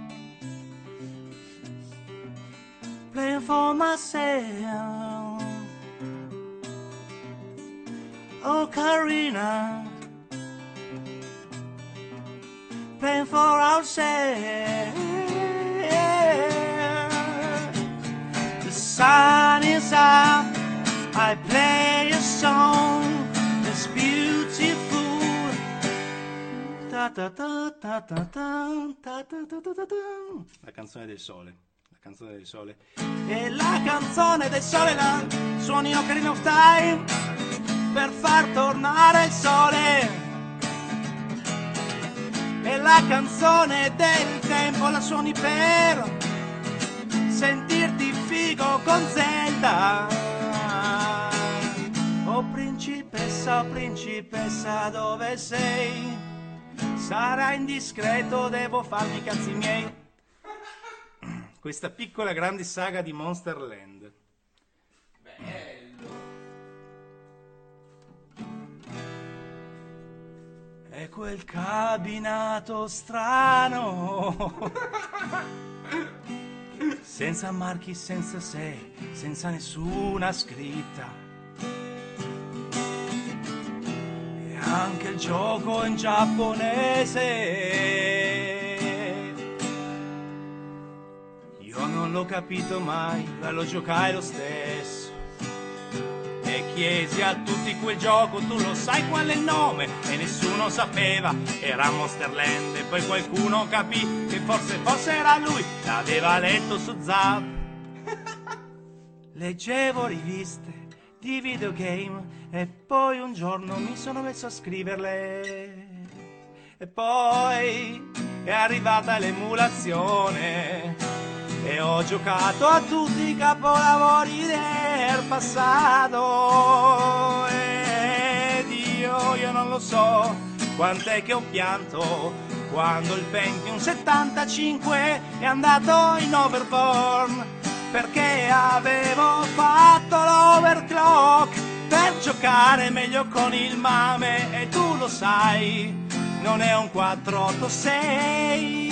Playing for myself, Ocarina, playing for ourselves. The sun is up, I play a song that's beautiful. Ta ta ta ta ta ta ta ta ta ta. La canzone del sole. Canzone del sole. E la canzone del sole la suoni Ocarina of Time per far tornare il sole. E la canzone del tempo la suoni per sentirti figo con Zelda. Oh principessa, principessa, dove sei? Sarà indiscreto, devo farmi i cazzi miei. Questa piccola grande saga di Monster Land. Beh, è quel cabinato strano. Senza marchi, senza sé, senza nessuna scritta. E anche il gioco in giapponese. Io non l'ho capito mai, ma lo giocai lo stesso. E chiesi a tutti quel gioco, tu lo sai qual è il nome? E nessuno sapeva, era Monsterland. E poi qualcuno capì che forse era lui, l'aveva letto su Zap. Leggevo riviste di videogame e poi un giorno mi sono messo a scriverle. E poi è arrivata l'emulazione e ho giocato a tutti i capolavori del passato. Ed io non lo so quant'è che ho pianto quando il Pentium 75 è andato in overborn, perché avevo fatto l'overclock per giocare meglio con il MAME. E tu lo sai, non è un 486.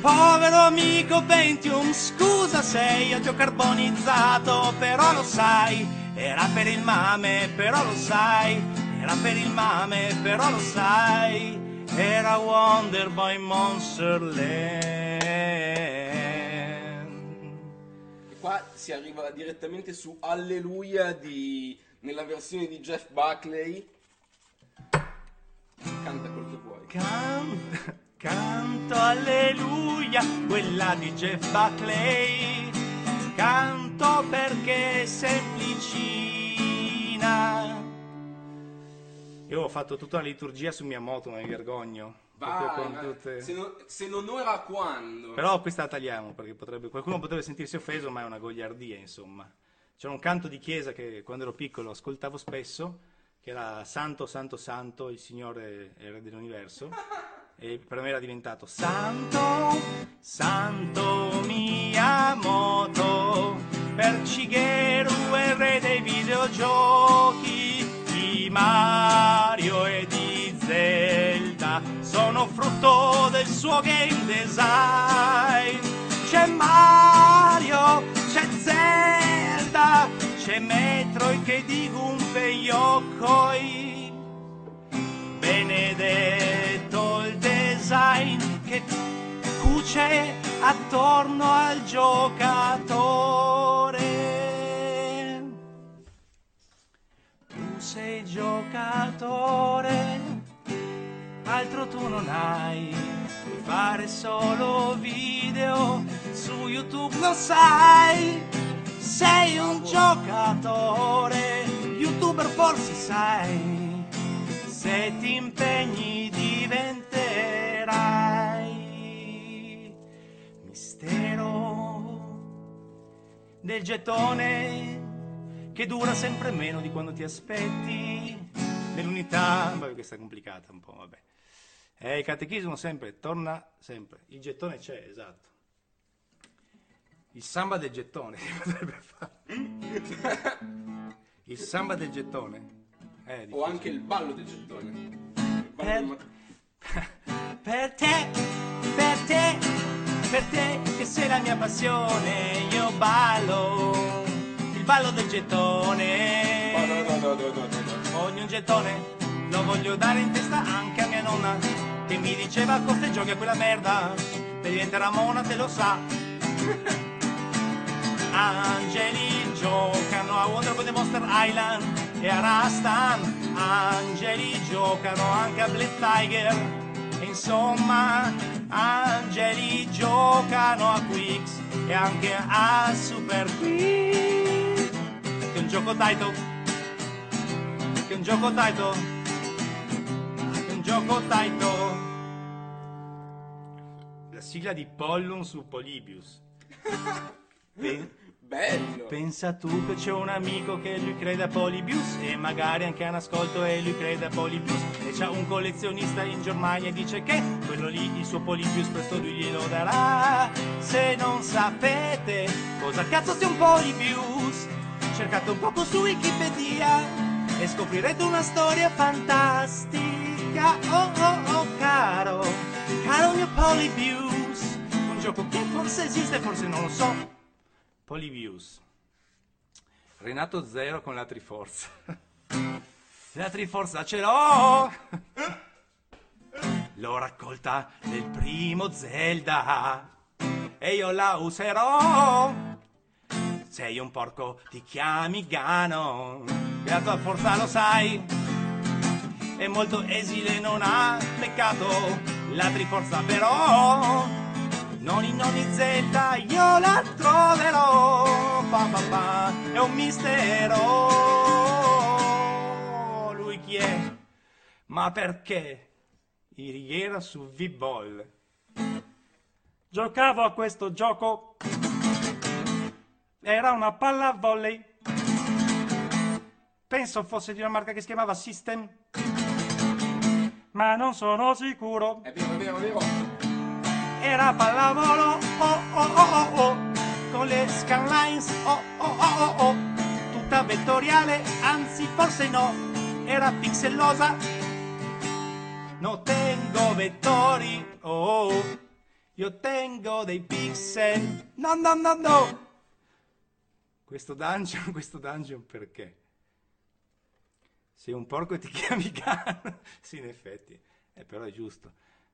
Povero amico Pentium, scusa se io ti ho carbonizzato, però lo sai, era per il MAME, però lo sai, era per il MAME, però lo sai, era Wonder Boy Monsterland. E qua si arriva direttamente su Alleluia nella versione di Jeff Buckley. Canta quel che vuoi. Canto Alleluia, quella di Jeff Buckley. Canto perché è semplicina. Io ho fatto tutta una liturgia su Miyamoto, ma mi vergogno. Vai. Tutte... Se non ora quando? Però questa la tagliamo, perché qualcuno potrebbe sentirsi offeso, ma è una goliardia, insomma. C'era un canto di chiesa che quando ero piccolo ascoltavo spesso, che era Santo, Santo, Santo, il Signore è il Re dell'Universo, e per me era diventato Santo, Santo Miyamoto, per Shigeru è il re dei videogiochi. Mario e di Zelda sono frutto del suo game design. C'è Mario, c'è Zelda, c'è Metroid che di Gunpei Yokoi. Benedetto il design che cuce attorno al giocatore. Sei giocatore, altro tu non hai, puoi fare solo video su YouTube, lo sai, sei un giocatore, youtuber forse sai, se ti impegni diventerai mistero del gettone che dura sempre meno di quando ti aspetti, nell'unità... Vabbè, questa è complicata un po', vabbè. Il catechismo sempre, torna sempre. Il gettone c'è, esatto. Il samba del gettone si potrebbe fare. Il samba del gettone. O anche il ballo del gettone. Il ballo per te, che sei la mia passione, io ballo. Ballo del gettone, no. Voglio un gettone, lo voglio dare in testa anche a mia nonna, che mi diceva con te giochi a quella merda, per diventerà mona te lo sa. Angeli giocano a Wonder Boy The Monster Island e a Rastan, angeli giocano anche a Black Tiger, e insomma angeli giocano a Qix e anche a Super Qix. Che è un gioco Taito. La sigla di Pollum su Polybius. Bello. Pensa tu che c'è un amico che lui crede a Polybius, e magari anche un ascolto e lui crede a Polybius, e c'ha un collezionista in Germania e dice che quello lì il suo Polybius presto lui glielo darà. Se non sapete cosa cazzo sia un Polybius, cercate un poco su Wikipedia, e scoprirete una storia fantastica. Oh oh oh caro, caro mio Polybius, un gioco che forse esiste, forse non lo so. Polybius, Renato Zero con la Triforza. La Triforza ce l'ho! L'ho raccolta nel primo Zelda e io la userò. Sei un porco, ti chiami Ganon, e la tua forza lo sai è molto esile, non ha peccato la Triforza però. Nonni nonni Zelda, io la troverò, pa, pa, pa, è un mistero. Lui chi è? Ma perché? Ieri su V-Ball giocavo a questo gioco, era una palla a volley, penso fosse di una marca che si chiamava System, ma non sono sicuro. È vero, è vero, è vero. Era pallavolo, oh oh oh oh oh, con le scanlines, oh oh oh oh oh, tutta vettoriale, anzi forse no, era pixellosa. No tengo vettori, oh, oh, io tengo dei pixel, no, no, no, no. Questo dungeon perché? Sei un porco e ti chiami Gano. Sì, in effetti, però è giusto.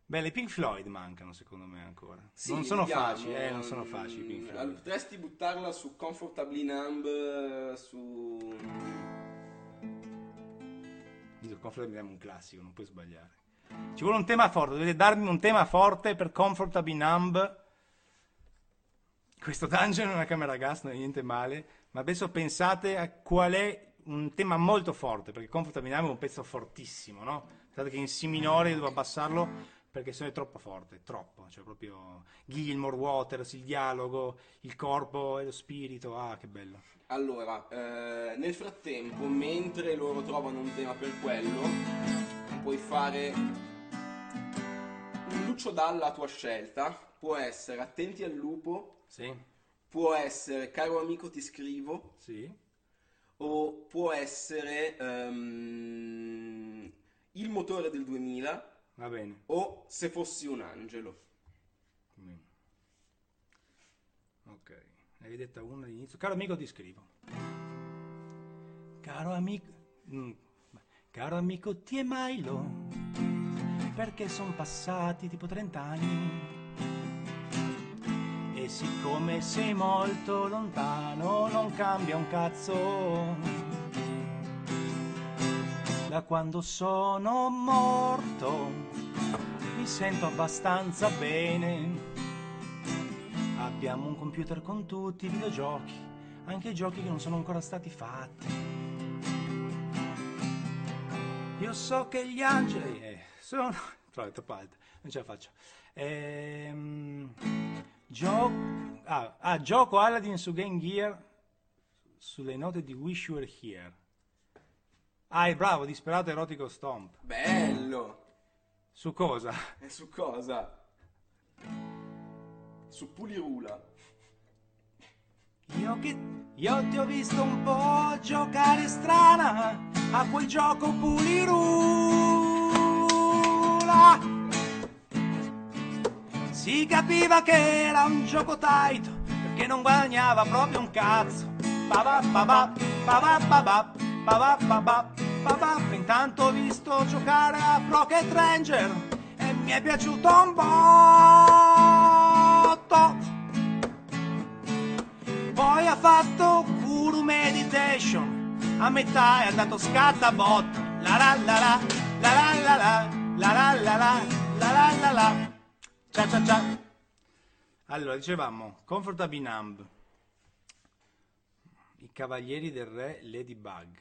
Beh, le Pink Floyd mancano, secondo me, ancora. Sì, non sono facili, non sono facili Pink Floyd. Potresti buttarla su Comfortably Numb, su... Comfortably Numb è un classico, non puoi sbagliare. Ci vuole un tema forte, dovete darmi un tema forte per Comfortably Numb. Questo dungeon è una camera a gas, non è niente male, ma adesso pensate a qual è un tema molto forte, perché Comfortably Numb è un pezzo fortissimo, no? Pensate che in si minore devo abbassarlo perché se no è troppo forte, troppo, cioè proprio Gilmore, Waters, il dialogo, il corpo e lo spirito, ah che bello. Allora, nel frattempo, mentre loro trovano un tema per quello... puoi fare un Lucio Dalla a tua scelta, può essere Attenti al lupo, sì, può essere Caro amico ti scrivo, sì, o può essere Il motore del 2000, va bene, o Se fossi un angelo. Ok, ne avevi detta una all'inizio. Caro amico ti scrivo. Caro amico... Caro amico ti e Milo, perché son passati tipo 30 anni e siccome sei molto lontano non cambia un cazzo da quando sono morto, mi sento abbastanza bene, abbiamo un computer con tutti i videogiochi, anche i giochi che non sono ancora stati fatti. Io so che gli angeli sono... troppo alta, non ce la faccio. Gioco Aladdin su Game Gear sulle note di Wish You Were Here. Ah, è bravo, disperato erotico stomp. Bello! Su cosa? E su cosa? Su Pulirula. Io ti ho visto un po' giocare strana a quel gioco Pulirula. Si capiva che era un gioco Taito perché non guadagnava proprio un cazzo. Intanto ho visto giocare a Rocket Ranger e mi è piaciuto un botto. Poi ha fatto Guru Meditation, a metà è andato scattabotto, la la la la, la la la la, la la la la, la la la la, ciao ciao ciao. Allora, dicevamo, Comfortably Numb, I Cavalieri del Re, Ladybug.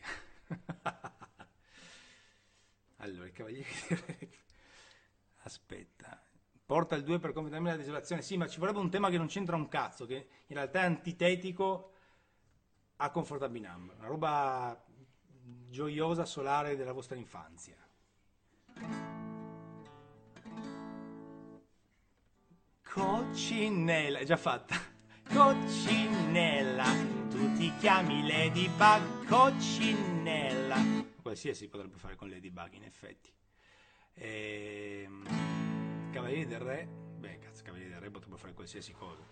Allora, I Cavalieri del Re, aspetta, porta il 2 per completare la desolazione, sì, ma ci vorrebbe un tema che non c'entra un cazzo, che in realtà è antitetico a Comfortably Numb, una roba gioiosa, solare della vostra infanzia. Coccinella, è già fatta. Coccinella, tu ti chiami Ladybug Coccinella. Qualsiasi potrebbe fare con Ladybug, in effetti. Cavalieri del Re, beh, cazzo, Cavalieri del Re potrebbe fare qualsiasi cosa.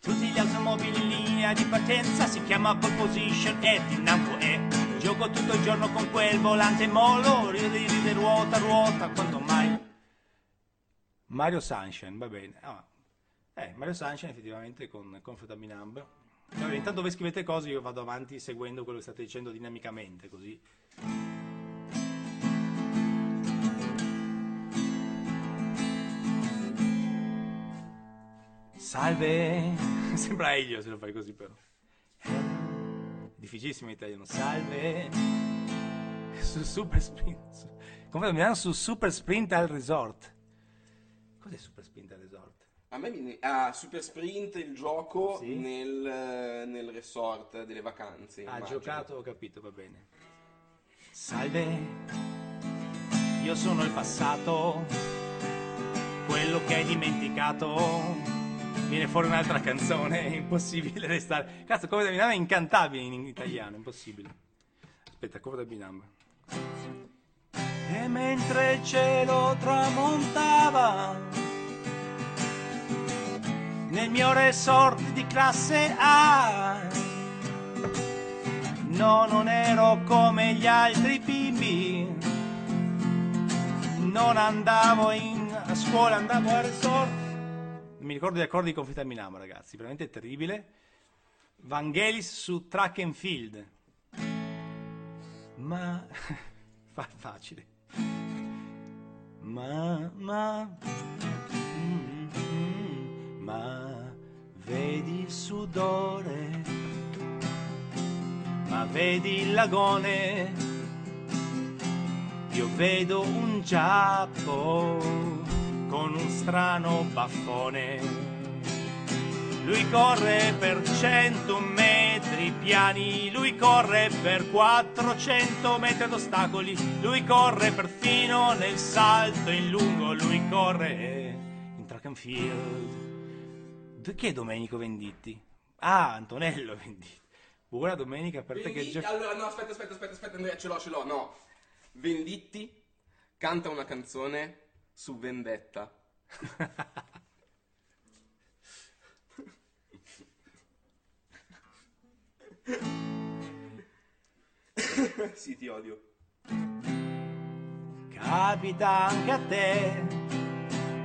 Tutti gli automobili in linea di partenza, si chiama Pole Position e di Namco è. Gioco tutto il giorno con quel volante molo, ride ruota ruota quanto mai. Mario Sunshine, va bene. Ah, Mario Sunshine effettivamente con Frutabin Number. Allora, intanto voi scrivete cose, io vado avanti seguendo quello che state dicendo dinamicamente, così. Salve! Sembra Elio se lo fai così, però. Difficilissimo in italiano. Salve! Su Super Sprint. Come su Super Sprint al Resort. Cos'è Super Sprint al Resort? A me viene Super Sprint, il gioco, sì? nel resort delle vacanze. Ha giocato, ho capito, va bene. Salve! Io sono il passato, quello che hai dimenticato. Viene fuori un'altra canzone, è impossibile restare. Cazzo, Cover da Binamba è incantabile in italiano, impossibile. Aspetta, Cover da Binamba. E mentre il cielo tramontava, nel mio resort di classe A, no, non ero come gli altri bimbi, non andavo a scuola, andavo al resort. Mi ricordo gli accordi con Frutabin Number, ragazzi, veramente terribile. Vangelis su Track and Field. Ma... facile. Ma vedi il sudore, ma vedi il lagone, io vedo un giappo con un strano baffone, lui corre per 100 metri piani, lui corre per 400 metri ad ostacoli, lui corre perfino nel salto in lungo, lui corre in track and field. Perché Domenico Venditti? Ah, Antonello Venditti. Buona domenica per te che giochi. Allora, no, aspetta, Andrea, ce l'ho, no. Venditti canta una canzone su Vendetta. Sì, ti odio. Capita anche a te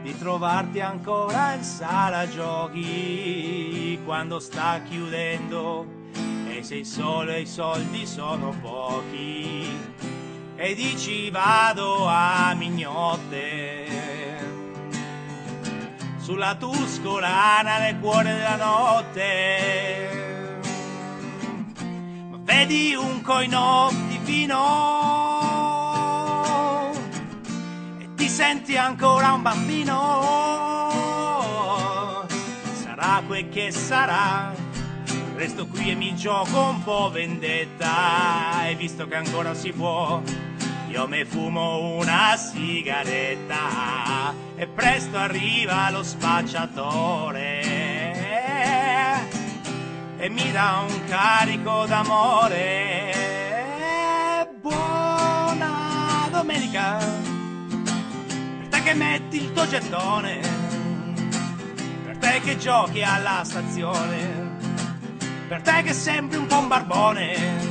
di trovarti ancora in sala giochi quando sta chiudendo e sei solo e i soldi sono pochi e dici vado a mignotte sulla Tuscolana nel cuore della notte, ma vedi un coinò di vino e ti senti ancora un bambino. Sarà quel che sarà, resto qui e mi gioco un po' vendetta, e visto che ancora si può io me fumo una sigaretta e presto arriva lo spacciatore e mi dà un carico d'amore. Buona domenica per te che metti il tuo gettone, per te che giochi alla stazione, per te che sembri un po' un barbone.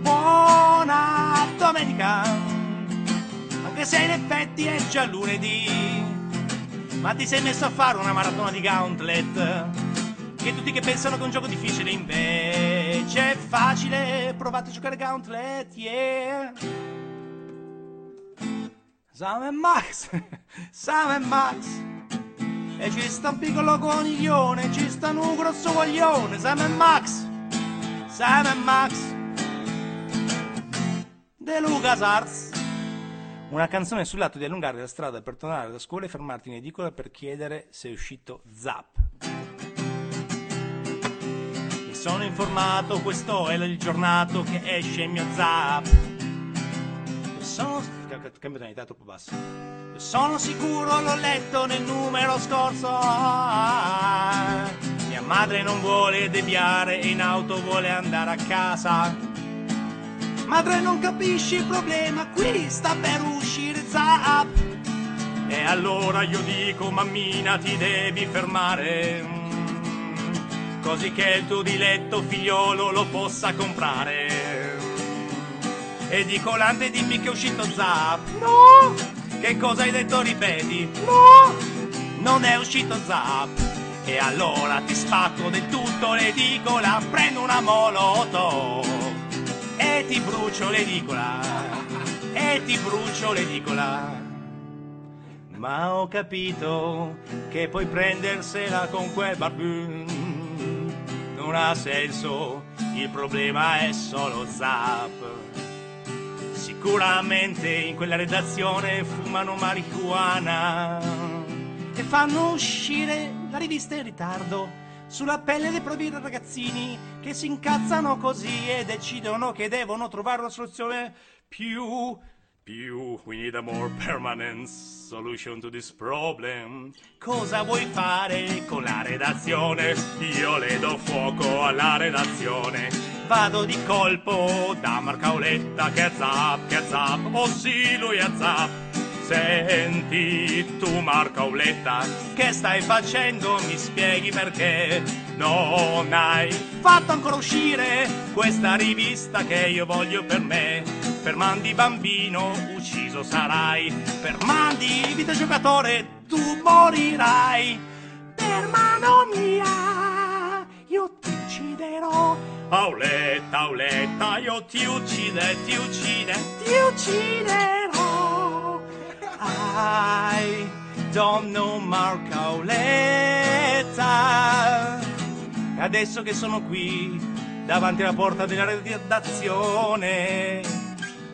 Buona domenica, anche se in effetti è già lunedì, ma ti sei messo a fare una maratona di Gauntlet, che tutti che pensano che è un gioco difficile invece è facile. Provate a giocare Gauntlet, yeah. Sam e Max, e ci sta un piccolo coniglione, ci sta un grosso coglione. Sam e Max De Lucas Arts. Una canzone sull'atto di allungare la strada per tornare da scuola e fermarti in edicola per chiedere se è uscito Zap. Mi sono informato, questo è il giornato che esce il mio Zap. Cambio tonalità, troppo basso. Sono sicuro, l'ho letto nel numero scorso. Mia Madre non vuole deviare e in auto vuole andare a casa. Madre non capisce il problema, qui sta per uscire Zap. E allora io dico mammina ti devi fermare, così che il tuo diletto figliolo lo possa comprare. E dico Lante dimmi che è uscito Zap. No! Che cosa hai detto? Ripeti. No! Non è uscito Zap. E allora ti spacco del tutto l'edicola, prendo una molotov e ti brucio l'edicola, e ti brucio l'edicola. Ma ho capito che puoi prendersela con quel barbù, non ha senso, il problema è solo Zap. Sicuramente in quella redazione fumano marijuana e fanno uscire la rivista in ritardo sulla pelle dei propri ragazzini che si incazzano così e decidono che devono trovare una soluzione we need a more permanent solution to this problem. Cosa vuoi fare con la redazione? Io le do fuoco alla redazione. Vado di colpo da Marcaoletta che è Zap, che è Zap. Oh sì, lui è Zap. Senti tu Marcaoletta, che stai facendo? Mi spieghi perché non hai fatto ancora uscire questa rivista che io voglio per me. Per mandi bambino ucciso sarai, per mandi videogiocatore tu morirai. Per mano mia io ti ucciderò. Auletta, Auletta, io ti ucciderò. I don't know Marcaoletta. Adesso che sono qui davanti alla porta della redazione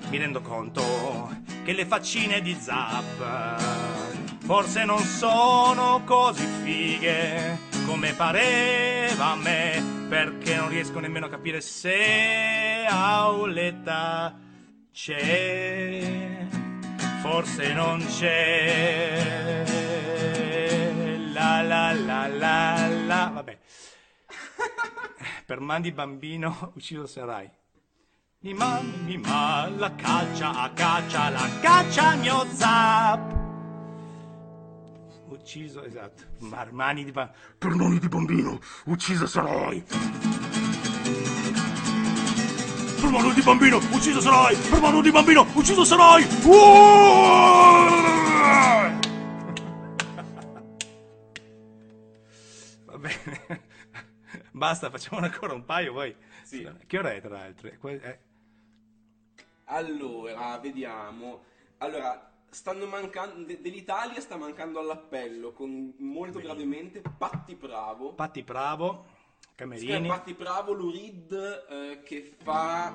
mi rendo conto che le faccine di Zap forse non sono così fighe come pareva a me, perché non riesco nemmeno a capire se Auletta c'è. Forse non c'è. La la la la la. Vabbè. Per mandi bambino ucciso sarai. Mi ma la caccia a caccia, la caccia mio Zap. Ucciso, esatto. Marmani di bambino. Per mani di bambino ucciso sarai. Per mano di bambino ucciso sarai! Per mano di bambino ucciso sarai! Va bene. Basta, facciamone ancora un paio poi. Sì. Che ora è tra l'altro? Allora, vediamo. Allora, stanno mancando dell'Italia sta mancando all'appello con molto gravemente Patti Bravo. Camerini. Patti Bravo, Lurid che fa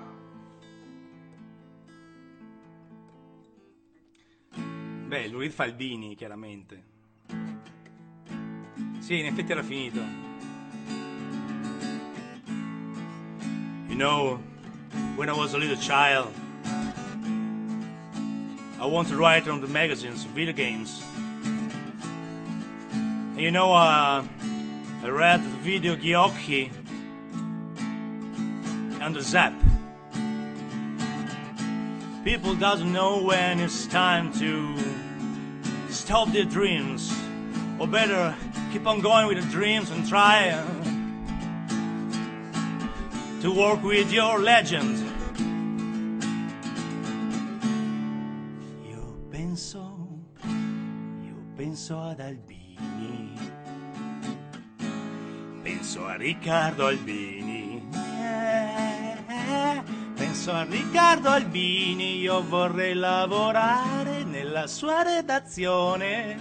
Lurid fa Albini, chiaramente. Sì, in effetti era finito. You know, when I was a little child I wanted to write on the magazines of video games. And you know, I read video Giochi and the Zap. People doesn't know when it's time to stop their dreams, or better keep on going with the dreams and try to work with your legend. Io penso ad Albini. Penso a Riccardo Albini, penso a Riccardo Albini, io vorrei lavorare nella sua redazione.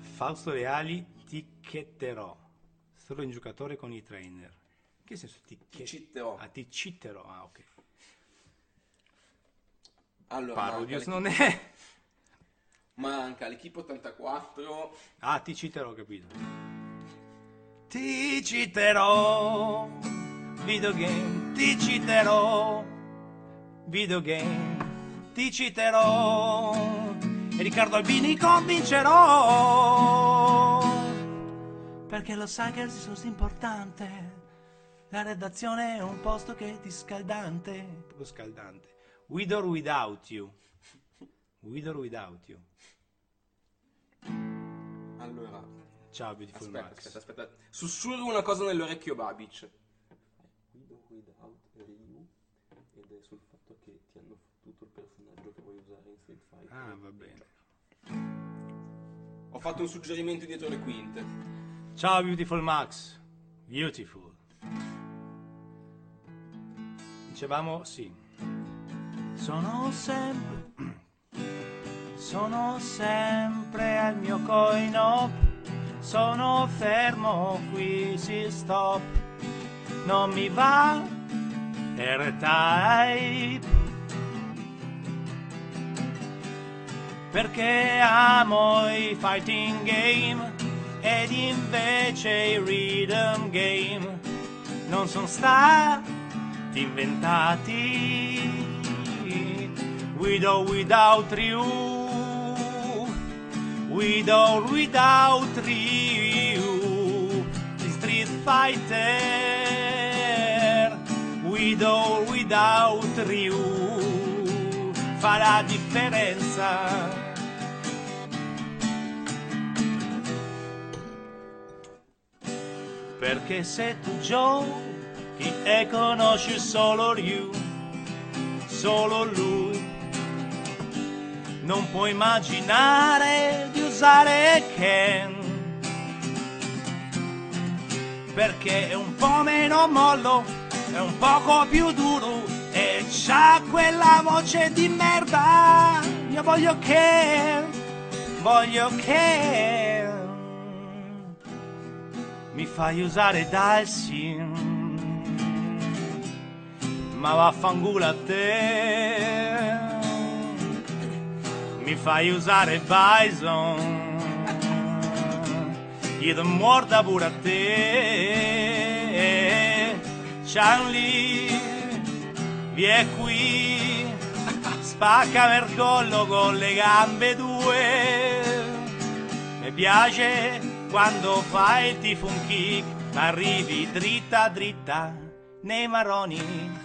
Fausto Reali, ticchetterò, solo in giocatore con i trainer. Che senso ticchetterò? Ah, ticchetterò, ah ok. Allora, Parodius non è... Manca l'Equipe 84. Ah, ti citerò, capito. Ti citerò videogame, ti citerò videogame, ti citerò e Riccardo Albini convincerò. perché lo sai che il discorso è importante. La redazione è un posto che ti scaldante. Poco scaldante. With or without you. With or without you. Allora. Ciao, beautiful aspetta, Max. Aspetta. Sussurro una cosa nell'orecchio Babic. With or without you. Ed è sul fatto che ti hanno fottuto il personaggio che vuoi usare in Street Fighter. Ah, va bene. Ho fatto un suggerimento dietro le quinte. Ciao, beautiful Max. Beautiful. Dicevamo sì. Sono sempre al mio coin op. Sono fermo qui, si stop. Non mi va R-Type. Perché amo i fighting game ed invece i rhythm game non sono star inventati. With or without you, with or without you, in Street Fighter, with or without you, fa la differenza. Perché se tu giochi e conosci solo Ryu, solo lui, non puoi immaginare di usare Ken, perché è un po' meno mollo, è un poco più duro e c'ha quella voce di merda. Io voglio Ken, voglio Ken, mi fai usare dal sim. Ma vaffanculo a te, mi fai usare Bison, io ti morda pure a te. Chanli, vieni qui, spaccami il collo con le gambe due. Mi piace quando fai il tifo un kick, ma arrivi dritta dritta nei marroni.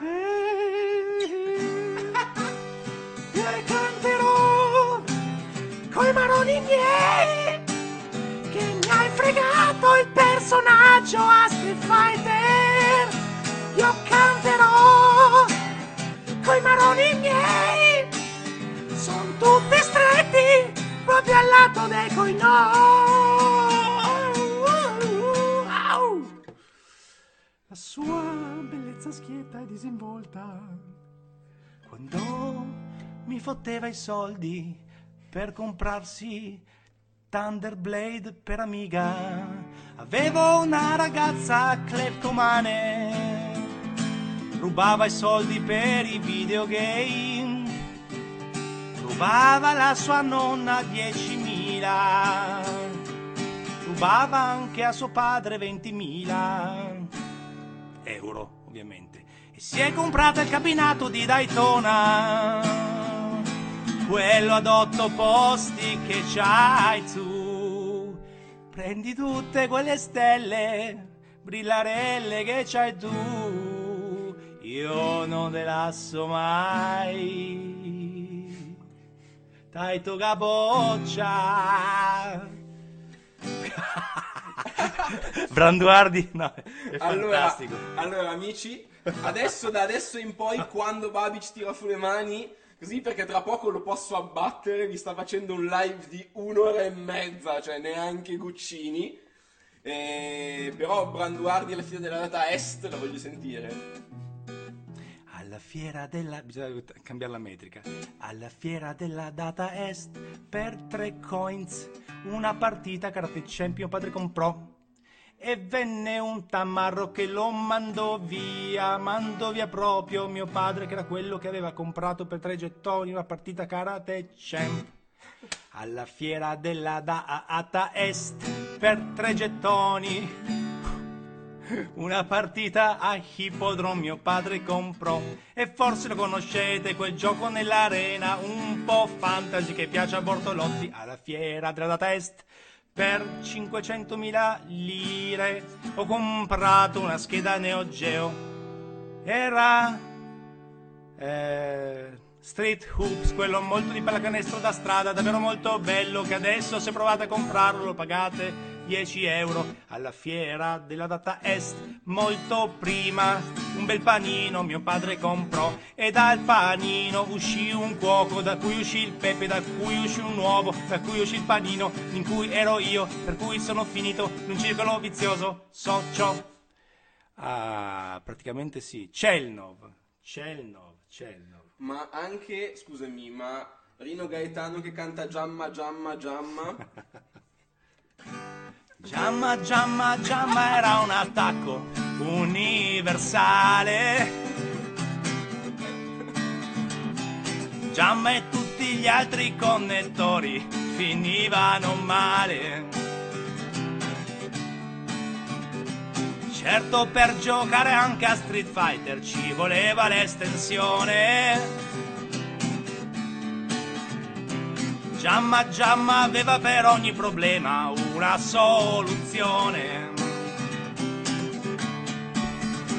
E canterò coi maroni miei che mi hai fregato il personaggio a Street Fighter. Io canterò coi maroni miei, sono tutti stretti proprio al lato dei coinò. La sua bellezza schietta e disinvolta quando mi fotteva i soldi per comprarsi Thunderblade per Amiga. Avevo una ragazza cleptomane, rubava i soldi per i videogame, rubava la sua nonna 10.000, rubava anche a suo padre 20.000 euro, ovviamente, e si è comprata il cabinato di Daytona, quello ad 8 posti che c'hai tu. Prendi tutte quelle stelle brillarelle che c'hai tu, io non te lasso mai, Taito capoccia. Branduardi, no, è fantastico. Allora amici, adesso da adesso in poi quando Babic tira fuori le mani, così perché tra poco lo posso abbattere, mi sta facendo un live di 1 ora e mezza, cioè neanche Guccini. Però Branduardi alla fiera della data est la voglio sentire. Alla fiera della... bisogna cambiare la metrica. Alla fiera della data est per 3 coins una partita Karate Champion padre comprò e venne un tamarro che lo mandò via proprio mio padre, che era quello che aveva comprato per 3 gettoni una partita Karate Champ. Alla fiera della data est per 3 gettoni una partita a Hippodrome mio padre comprò, e forse lo conoscete quel gioco nell'arena un po' fantasy che piace a Bortolotti. Alla fiera della data est Per 500.000 lire ho comprato una scheda Neo Geo. Era Street Hoops, quello molto di pallacanestro da strada, davvero molto bello, che adesso se provate a comprarlo lo pagate 10 euro alla fiera della data est. Molto prima un bel panino mio padre comprò, e dal panino uscì un cuoco, da cui uscì il pepe, da cui uscì un uovo, da cui uscì il panino in cui ero io, per cui sono finito in un circolo vizioso. So ciò. Ah, praticamente sì. Celnov. Ma anche, scusami, ma Rino Gaetano che canta Giamma, Giamma, Giamma. Giamma, Giamma, Giamma era un attacco universale. Giamma e tutti gli altri connettori finivano male. Certo, per giocare anche a Street Fighter ci voleva l'estensione. Giamma Giamma aveva per ogni problema una soluzione.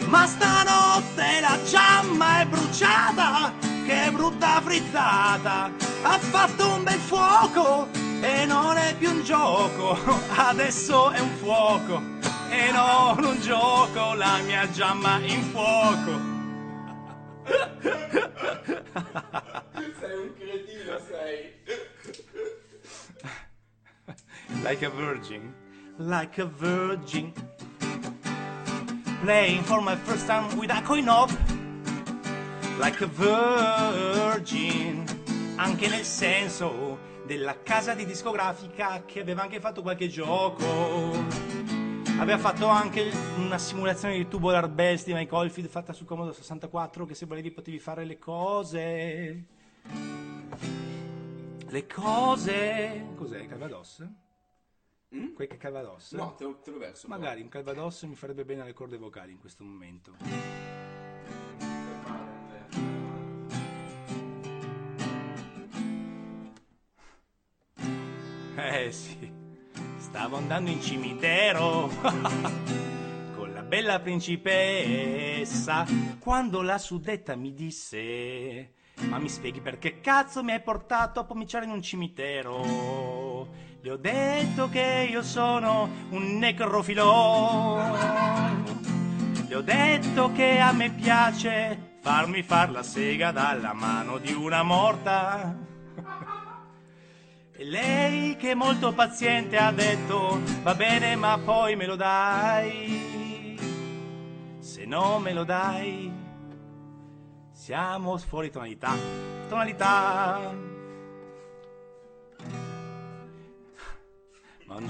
Ma stanotte la Giamma è bruciata, che brutta frittata. Ha fatto un bel fuoco e non è più un gioco, adesso è un fuoco e non un gioco, la mia Giamma in fuoco. Sei un cretino, sei. Like a virgin. Like a virgin. Playing for my first time with a coin op. Like a virgin. Anche nel senso della casa di discografica che aveva anche fatto qualche gioco. Aveva fatto anche una simulazione di Tubular Bells di Mike Oldfield fatta sul Commodore 64, che se volevi potevi fare le cose. Le cose. Cos'è? Calvados? Mm? Quel calvados? No, te lo verso. Magari poi un calvados mi farebbe bene alle corde vocali in questo momento. Eh sì. Stavo andando in cimitero con la bella principessa, quando la suddetta mi disse: ma mi spieghi perché cazzo mi hai portato a pomiciare in un cimitero? Le ho detto che io sono un necrofilo, le ho detto che a me piace farmi far la sega dalla mano di una morta. E lei, che è molto paziente, ha detto: va bene, ma poi me lo dai. Se non me lo dai, siamo fuori tonalità. Tonalità. Ma un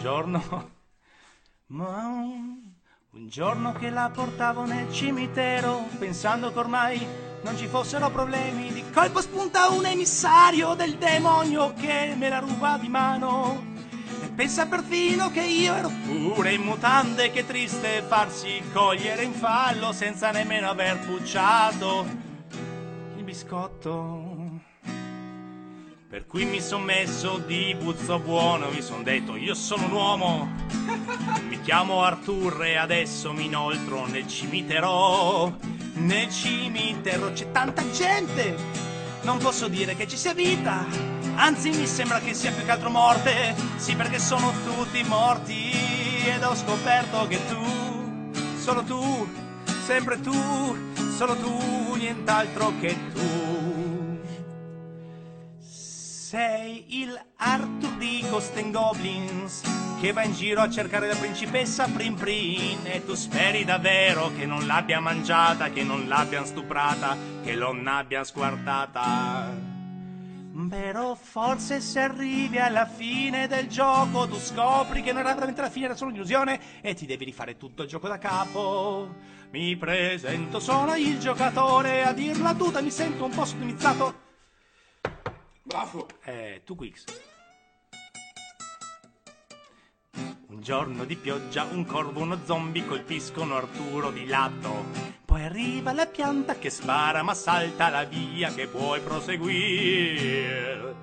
giorno che la portavo nel cimitero, pensando che ormai non ci fossero problemi, di colpo spunta un emissario del demonio che me la ruba di mano. E pensa perfino che io ero pure in mutande, che triste farsi cogliere in fallo senza nemmeno aver pucciato il biscotto. Per cui mi son messo di puzzo buono, mi son detto: io sono un uomo, mi chiamo Arthur e adesso mi inoltro nel cimitero. Nel cimitero c'è tanta gente, non posso dire che ci sia vita, anzi mi sembra che sia più che altro morte. Sì, perché sono tutti morti ed ho scoperto che tu, sempre tu, solo tu, nient'altro che tu. Sei il Arthur di Ghost and Goblins che va in giro a cercare la principessa Prin Prin, e tu speri davvero che non l'abbia mangiata, che non l'abbian stuprata, che non l'abbia squartata. Però forse se arrivi alla fine del gioco tu scopri che non era veramente la fine, era solo un'illusione, e ti devi rifare tutto il gioco da capo. Mi presento, sono il giocatore, a dirla tutta mi sento un po' sodomizzato. Bravo! Tu Qix. Un giorno di pioggia, un corvo, uno zombie colpiscono Arturo di lato. Poi arriva la pianta che spara ma salta la via che puoi proseguire.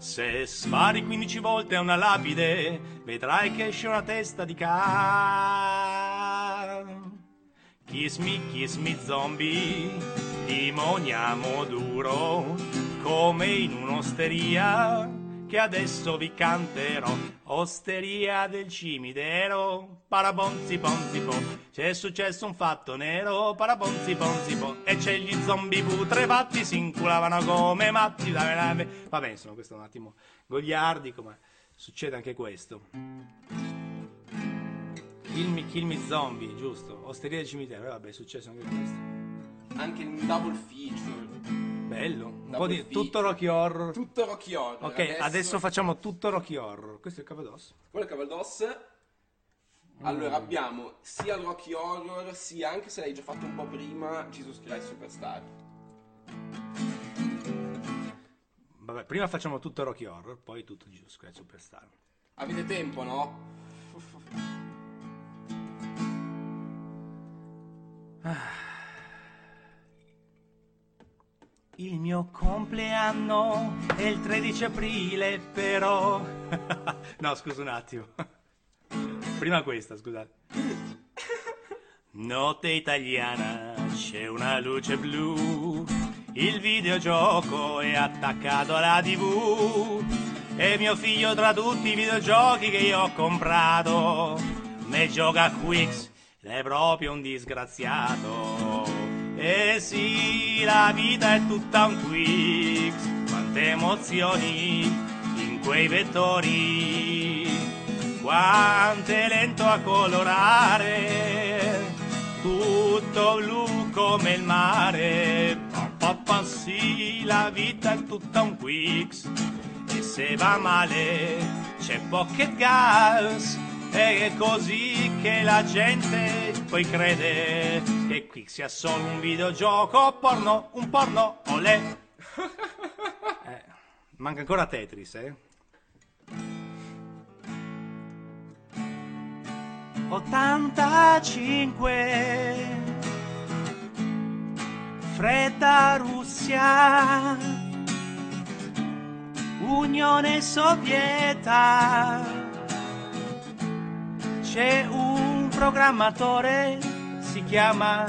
Se spari 15 volte a una lapide, vedrai che esce una testa di cane. Kiss me zombie, dimoniamo duro, come in un'osteria che adesso vi canterò. Osteria del cimitero, parabonzi ponzi po, c'è successo un fatto nero, parabonzi ponzi po, e c'è gli zombie putrefatti, si inculavano come matti. Vabbè, insomma, questo è un attimo gogliardico, ma succede anche questo. Kill me zombie, giusto? Osteria del cimitero, vabbè, è successo anche questo. Anche un double feature. Bello, un po' di tutto Rocky Horror. Tutto Rocky Horror. Ok, adesso facciamo tutto Rocky Horror. Questo è il Cavados. Quello è il Cavados. Allora abbiamo sia il Rocky Horror, sia, anche se l'hai già fatto un po' prima, Jesus Christ Superstar. Vabbè, prima facciamo tutto Rocky Horror, poi tutto Jesus Christ Superstar. Avete tempo, no? Il mio compleanno è il 13 aprile, però. No, scusa un attimo. Prima questa, scusate. Notte italiana, c'è una luce blu. Il videogioco è attaccato alla TV. E mio figlio, tra tutti i videogiochi che io ho comprato, ne gioca a Qix. È proprio un disgraziato. Eh sì, la vita è tutta un Qix. Quante emozioni in quei vettori, quante lento a colorare, tutto blu come il mare. Papà, sì, la vita è tutta un Qix. E se va male c'è Pocket Gas. È così che la gente poi crede che qui sia solo un videogioco porno, un porno, olè. Manca ancora Tetris, eh? 85 fredda Russia, Unione Sovietica. C'è un programmatore, si chiama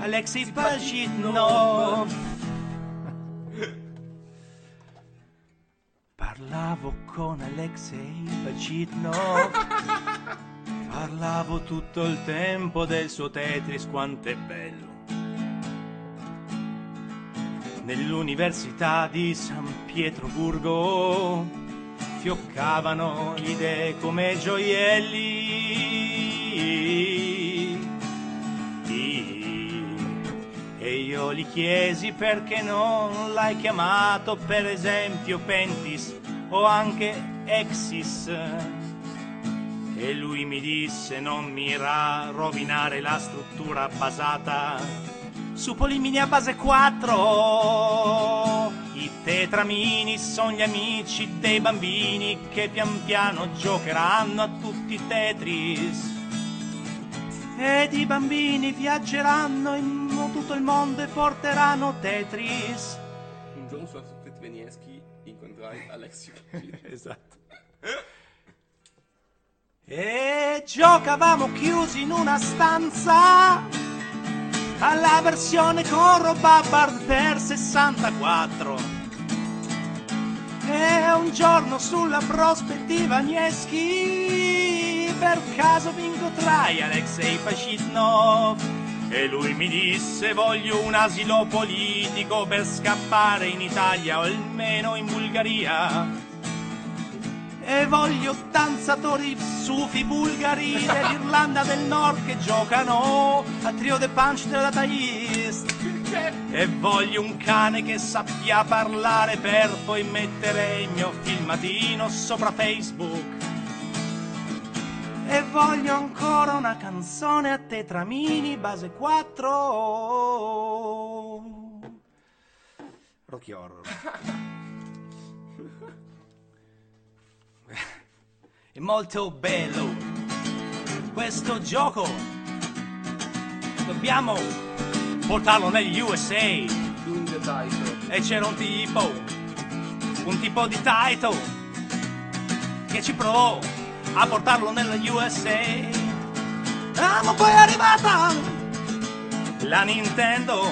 Alexei Pajitnov. Parlavo con Alexei Pajitnov. Parlavo tutto il tempo del suo Tetris, quanto è bello. Nell'università di San Pietroburgo fioccavano idee come gioielli, e io gli chiesi perché non l'hai chiamato per esempio Pentis o anche Exis, e lui mi disse non mi irà rovinare la struttura basata su polimini a base 4. I tetramini sono gli amici dei bambini che pian piano giocheranno a tutti i Tetris, ed i bambini viaggeranno in tutto il mondo e porteranno Tetris. Un giorno su Tetvenieschi incontrai Alexio. Esatto. E giocavamo chiusi in una stanza alla versione con Robabard per 64. E un giorno sulla prospettiva Nieschi per caso mi incontrai Alexei Pajitnov, e lui mi disse voglio un asilo politico per scappare in Italia o almeno in Bulgaria, e voglio danzatori sufi bulgari dell'Irlanda del Nord che giocano a Trio de Punch della Data East, e voglio un cane che sappia parlare per poi mettere il mio filmatino sopra Facebook, e voglio ancora una canzone a tetramini base 4. Rocky Horror. È molto bello questo gioco, dobbiamo portarlo negli USA. E c'era un tipo, un tipo di Taito che ci provò a portarlo nella USA, ma poi è arrivata la Nintendo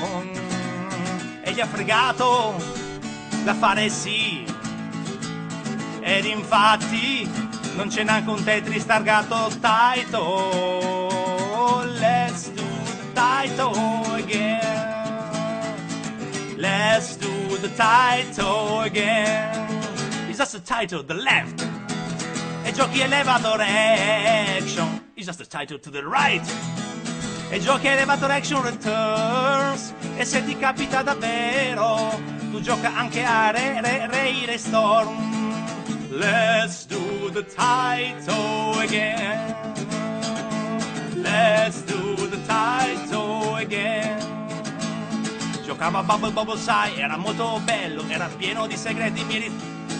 e gli ha fregato da fare sì, ed infatti non c'è neanche un Tetris targato Taito. Let's do the Taito again, let's do the Taito again, it's just a Taito to the left, e giochi elevator action, it's just a Taito to the right, e giochi elevator action returns, e se ti capita davvero, tu gioca anche a Raystorm. Let's do the Taito again, let's do the Taito again. Giocava a Bubble Bobble, sai, era molto bello, era pieno di segreti,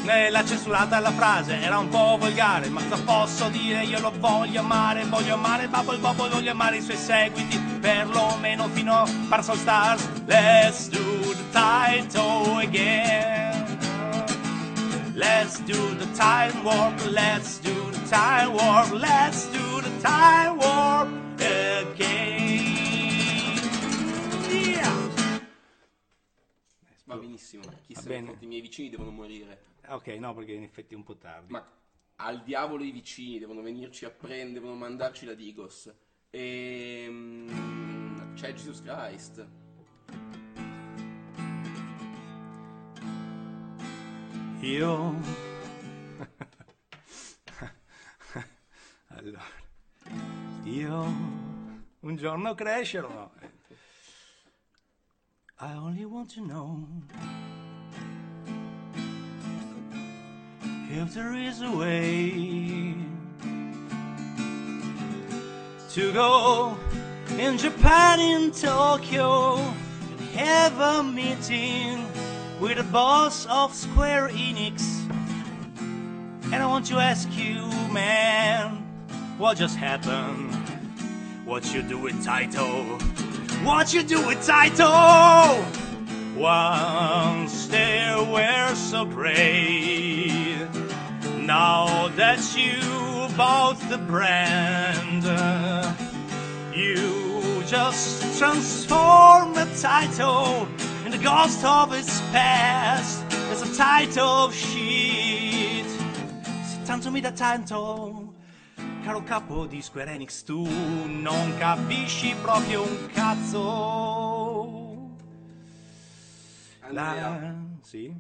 l'ha censurata la frase, era un po' volgare, ma cosa posso dire, io lo voglio amare Bubble Bobble, voglio amare i suoi seguiti, perlomeno fino a Parasol Stars. Let's do the Taito again, let's do the Time Warp, let's do the Time Warp, let's do the Time Warp again, yeah! Va benissimo, chi va se ne i miei vicini devono morire. Ok, no, perché in effetti è un po' tardi. Ma al diavolo i vicini, devono venirci a prendere, devono mandarci la Digos. C'è Jesus Christ. Io allora, io un giorno crescerò, no? I only want to know if there is a way to go in Japan, in Tokyo, and have a meeting with the boss of Square Enix. And I want to ask you, man, what just happened? What you do with Taito? What you do with Taito? Once they were so brave, now that you bought the brand, you just transform the Taito in the ghost of its past. It's a Taito of shit. Se tanto mi dà tanto, caro capo di Square Enix, tu non capisci proprio un cazzo. Andrea, sì?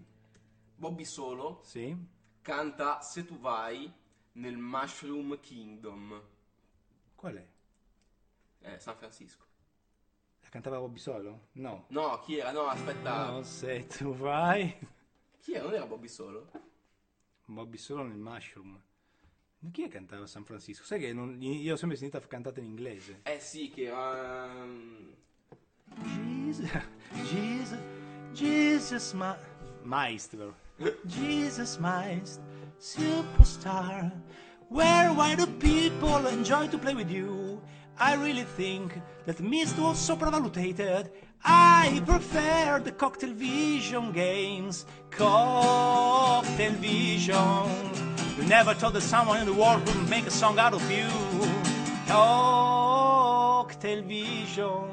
Bobby Solo, sì? Canta Se tu vai nel Mushroom Kingdom. Qual è? San Francisco. La cantava Bobby Solo? No. No, chi era? No, aspetta. No, se tu vai. Chi era? Non era Bobby Solo? Bobby Solo nel Mushroom. Chi è che cantava San Francisco? Sai che non, io ho sempre sentita cantata in inglese. Eh sì, che Jesus Maestro, Jesus Maestro, superstar, where why do people enjoy to play with you? I really think that Myst was sopravvaluted. I prefer the Cocktail Vision games. Cocktail Vision. You never thought that someone in the world would make a song out of you. Cocktail Vision.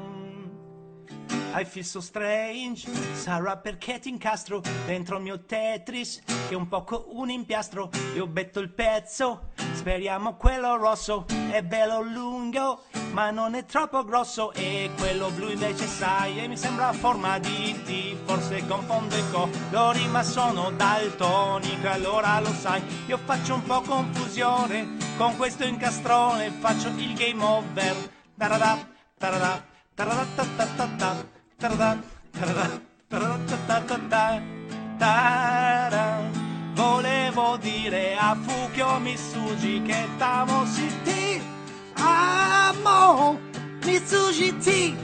I feel so strange. Sarà perché ti incastro dentro il mio Tetris, che è un poco un impiastro. Io betto il pezzo, speriamo quello rosso. È bello lungo, ma non è troppo grosso. E quello blu invece, sai, e mi sembra a forma di T. Forse confondo i colori, ma sono daltonico, allora lo sai. Io faccio un po' confusione con questo incastrone, faccio il game over. Tarada, tarada, tarada, tarada, tarada, tarada, tarada, tarada. Volevo dire a Fukio Mitsuji che t'amo, sì, ti amo, Mitsuji ti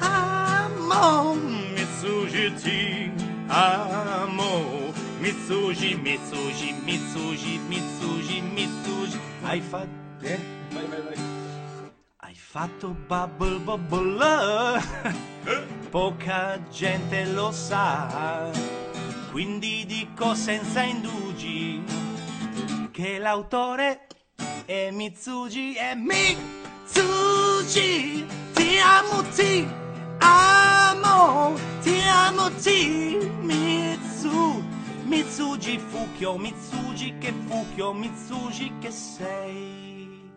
amo, Mitsuji ti amo, Mitsuji, Mitsuji, Mitsuji, Mitsuji, Mitsuji. Hai fatto, vai, vai, vai. Hai fatto Bubble Bobble, poca gente lo sa. Quindi dico senza indugi che l'autore è Mitsuji. È Mitsuji. Ti amo, ti amo, ti amo, ti Mitsu. Mitsuji, Fukio Mitsuji, che Fukio Mitsuji che sei.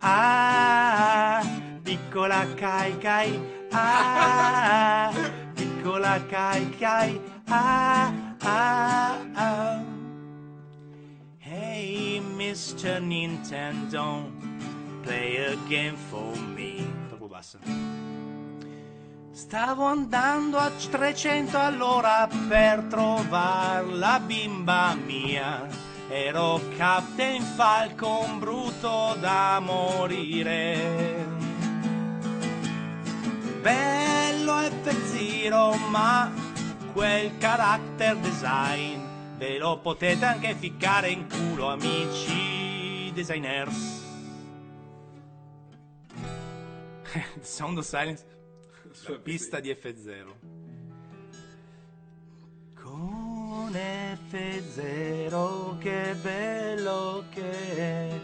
Ah, piccola Kai Kai. Ah, piccola Kai Kai. Ah, ah, ah. Hey, Mr. Nintendo, play a game for me. Troppo basso. Stavo andando a 300 all'ora per trovare la bimba mia. Ero Captain Falcon, brutto da morire. Bello F-Zero, ma quel character design ve lo potete anche ficcare in culo, amici designers. Sound of Silence sulla pista di F0. Con F0 che bello che è,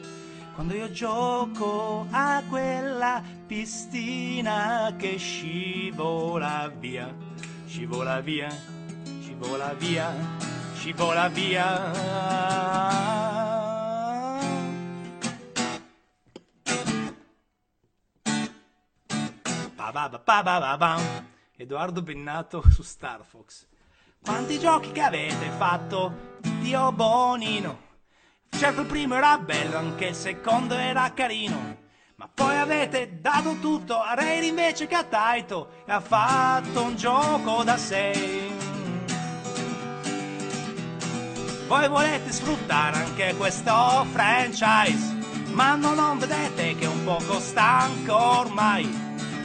quando io gioco a quella pistina che scivola via. Scivola via, scivola via, scivola via. Ba ba ba ba ba ba. Edoardo Bennato su Star Fox. Quanti giochi che avete fatto, Dio Bonino? Certo il primo era bello, anche il secondo era carino. Ma poi avete dato tutto a Rare invece che a Taito e ha fatto un gioco da sé. Voi volete sfruttare anche questo franchise, ma non vedete che è un poco stanco ormai.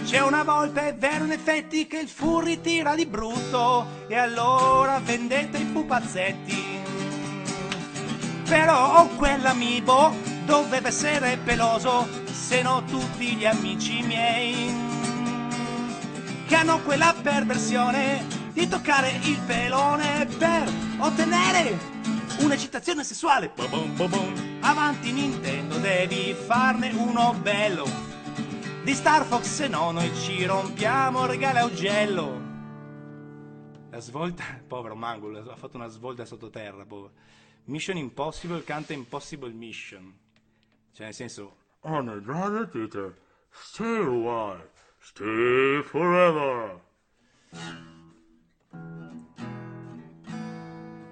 C'è una volpe, è vero in effetti, che il furry tira di brutto e allora vendete i pupazzetti. Però quell'amiibo doveva essere peloso, se no tutti gli amici miei che hanno quella perversione di toccare il pelone per ottenere un'eccitazione sessuale. Bo-bom, bo-bom. Avanti Nintendo, devi farne uno bello di Star Fox, se no noi ci rompiamo il regale a Ugello. La svolta, povero Mangul, ha fatto una svolta sottoterra, povero. Mission Impossible canta Impossible Mission. Cioè nel senso, on a drive Peter, stay a while, stay forever.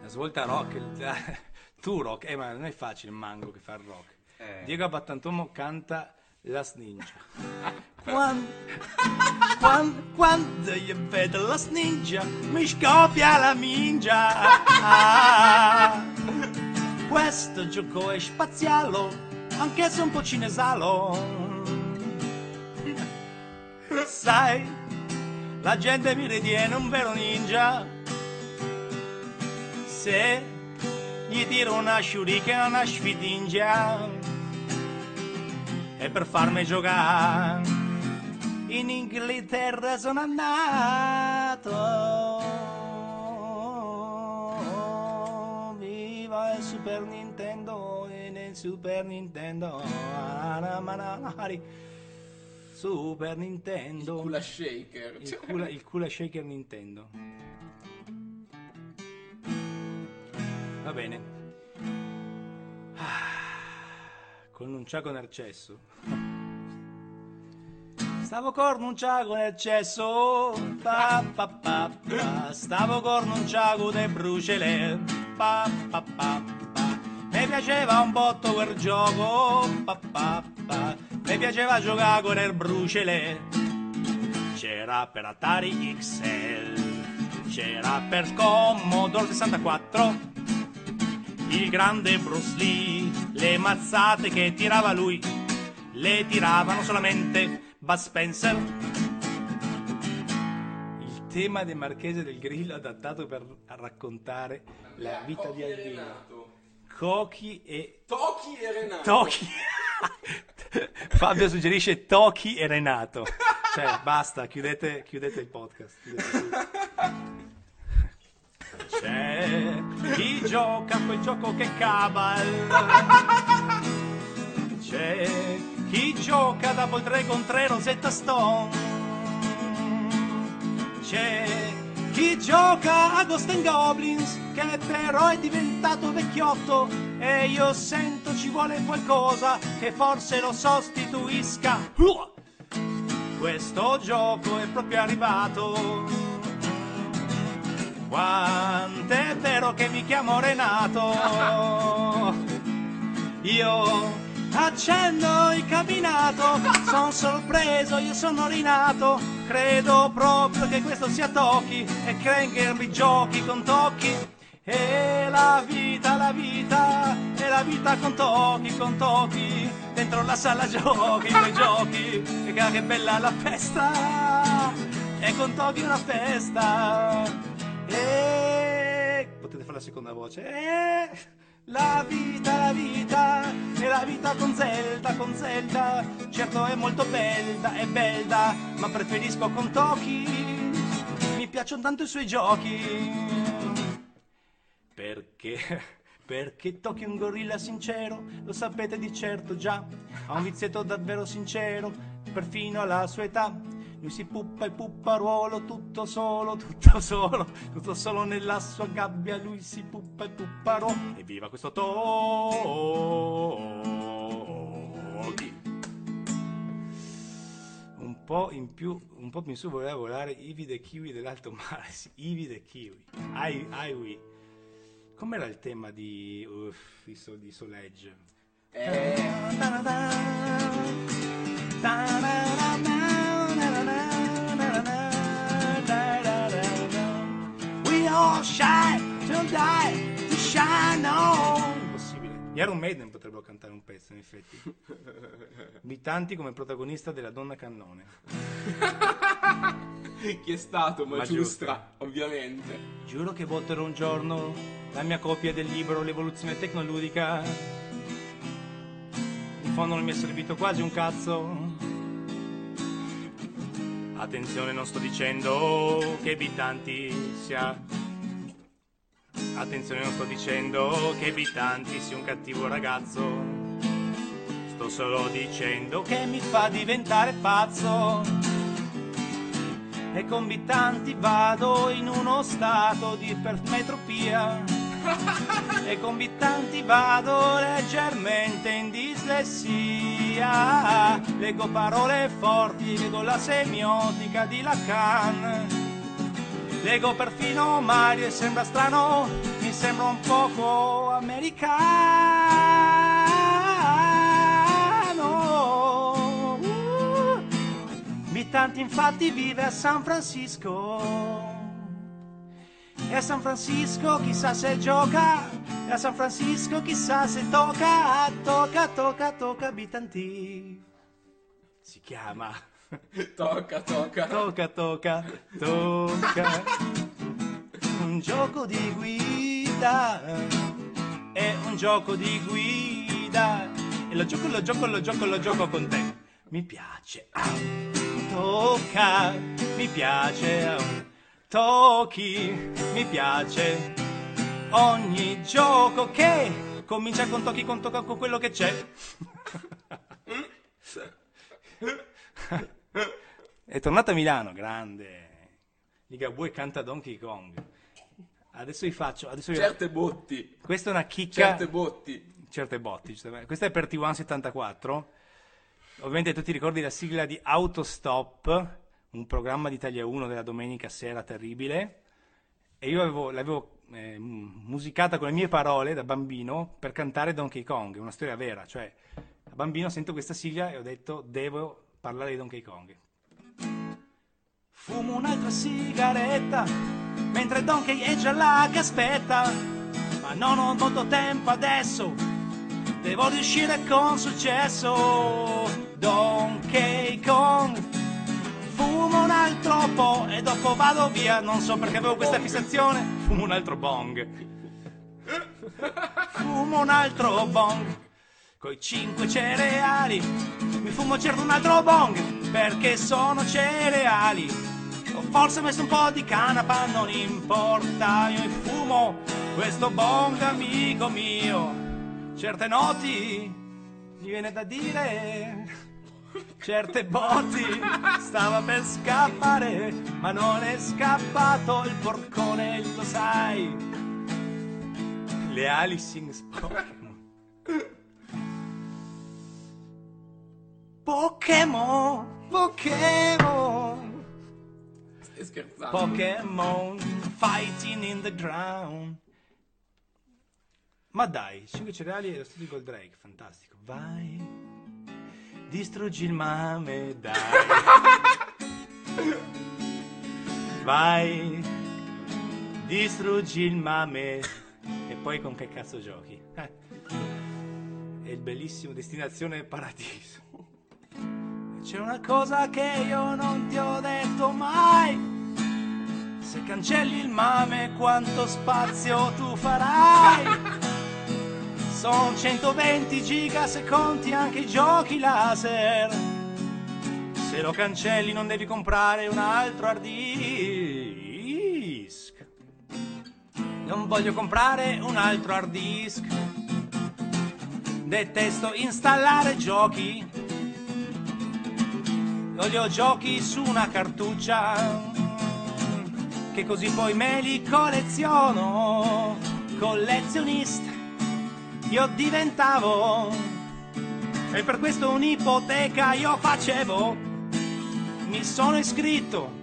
La svolta rock, tu rock, ma non è facile il Mango che fa il rock. Diego Abbattantuomo canta Last Ninja. Quando io vedo Last Ninja, mi scoppia la mingia. Questo gioco è spaziale, anche se un po' cinesalo. Sai, la gente mi ritiene un vero ninja se gli tiro una shuriken o una sfitingia. E per farmi giocare in Inghilterra sono andato. Viva il Super Nintendo, Super Nintendo, Super Nintendo, il Kula Shaker, il Kula Shaker Nintendo. Va bene. Con un ciago nel cesso. Stavo con un ciago nel cesso, pa, pa, pa, pa. Stavo con un ciago de brucele, pa, pa, pa. Mi piaceva un botto quel gioco, pa, pa, pa. Mi piaceva giocare con il brucele. C'era per Atari XL, c'era per Commodore 64, il grande Bruce Lee. Le mazzate che tirava lui le tiravano solamente Bud Spencer. Il tema del Marchese del Grillo adattato per raccontare la vita di Albino. Cochi e... Tochi e Renato. Tochi... Fabio suggerisce Tochi e Renato. Cioè, basta, chiudete il podcast. C'è chi gioca a quel gioco che cavalla, c'è chi gioca a Double Dragon 3 Rosetta Stone, c'è chi gioca a Ghost and Goblins che però è diventato vecchiotto e io sento ci vuole qualcosa che forse lo sostituisca. Questo gioco è proprio arrivato. Quant'è vero che mi chiamo Renato, io accendo il cabinato, son sorpreso, io sono rinato, credo proprio che questo sia Toki e Krenger mi giochi con Toki, e la vita con Toki, dentro la sala giochi, poi giochi, e che bella la festa, e con Toki una festa. E potete fare la seconda voce. E la vita e la vita con Zelda certo è molto bella, ma preferisco con Toki, mi piacciono tanto i suoi giochi, perché Toki è un gorilla sincero, lo sapete di certo già, ha un vizietto davvero sincero perfino alla sua età. Lui si puppa e pupparuolo, tutto solo nella sua gabbia, lui si puppa e pupparuolo. Evviva questo Toki! Un po' in su voleva volare Ivy the Kiwi dell'alto mare, sì, Ivy the Kiwi. Aiwi. Com'era il tema di Soledge? We all shy to die, to shine on. Impossibile. Iron Maiden potrebbero cantare un pezzo, in effetti. Bitanti come protagonista della Donna Cannone. Chi è stato? Ma giusta, ovviamente. Giuro che voterò un giorno la mia copia del libro L'evoluzione tecnologica. In fondo non mi è servito quasi un cazzo. Attenzione, non sto dicendo che Bitanti sia. Attenzione, non sto dicendo che Bitanti sia un cattivo ragazzo. Sto solo dicendo che mi fa diventare pazzo. E con Bitanti vado in uno stato di ipermetropia. E con Bitanti vado leggermente in dislessia. Leggo parole forti, leggo la semiotica di Lacan. Leggo perfino Mario e sembra strano, mi sembra un poco americano. Bitanti infatti vive a San Francisco. E a San Francisco chissà se gioca. A San Francisco chissà se tocca Bitanti. Si chiama Tocca. Un gioco di guida, è un gioco di guida, e lo gioco con te. Mi piace, tocca, mi piace, tocchi, mi piace. Ogni gioco che comincia con Toki, con Tocca, con quello che c'è. È tornato a Milano, grande. Liga Bue canta Donkey Kong. Adesso vi faccio... Certe botti. Questa è una chicca. Certe botti. Questa è per T174. Ovviamente tu ti ricordi la sigla di Autostop, un programma di Italia 1 della domenica sera terribile. E io l'avevo... musicata con le mie parole da bambino per cantare Donkey Kong, è una storia vera, cioè da bambino sento questa sigla e ho detto devo parlare di Donkey Kong. Fumo un'altra sigaretta mentre Donkey è già là che aspetta, ma non ho molto tempo adesso, devo riuscire con successo. Donkey Kong, fumo un altro po' e dopo vado via. Non so perché avevo questa fissazione. Fumo un altro bong. Fumo un altro bong. Coi 5 cereali. Mi fumo certo un altro bong. Perché sono cereali. Ho forse messo un po' di canapa, non importa, io infumo questo bong amico mio. Certe noti, mi viene da dire, certe botti, stava per scappare, ma non è scappato il porcone, lo sai. Le Alice in Pokémon. Pokémon, Pokémon. Stai scherzando? Pokémon, fighting in the ground. Ma dai, 5 cereali e lo studio Gold Drake, fantastico. Vai, distruggi il mame, dai. Vai, distruggi il mame. E poi con che cazzo giochi? È il bellissimo Destinazione Paradiso. C'è una cosa che io non ti ho detto mai. Se cancelli il mame, quanto spazio tu farai? Sono 120 giga se conti anche i giochi laser. Se lo cancelli non devi comprare un altro hard disk. Non voglio comprare un altro hard disk. Detesto installare giochi. Voglio giochi su una cartuccia, che così poi me li colleziono. Collezionista io diventavo, e per questo un'ipoteca io facevo. Mi sono iscritto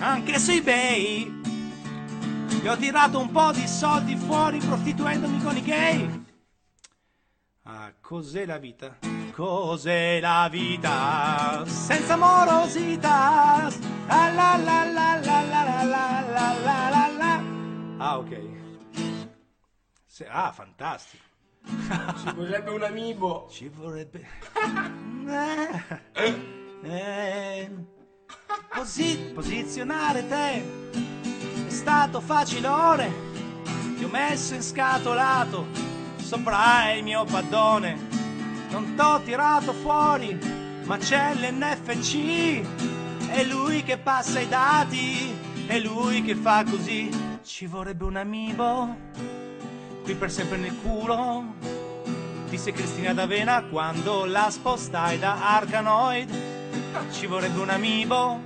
anche su eBay e ho tirato un po' di soldi fuori prostituendomi con i gay. Ah, cos'è la vita? Cos'è la vita senza morosità? Ah, la la la la la la la la la la. Ah, ok. Ah, fantastico. Ci vorrebbe un amiibo. Ci vorrebbe. Posizionare te è stato facilone. Ti ho messo inscatolato sopra il mio paddone. Non t'ho tirato fuori, ma c'è l'NFC. È lui che passa i dati, è lui che fa così. Ci vorrebbe un amiibo. Qui per sempre nel culo, disse Cristina d'Avena quando la spostai da Arkanoid. Ci vorrebbe un amiibo,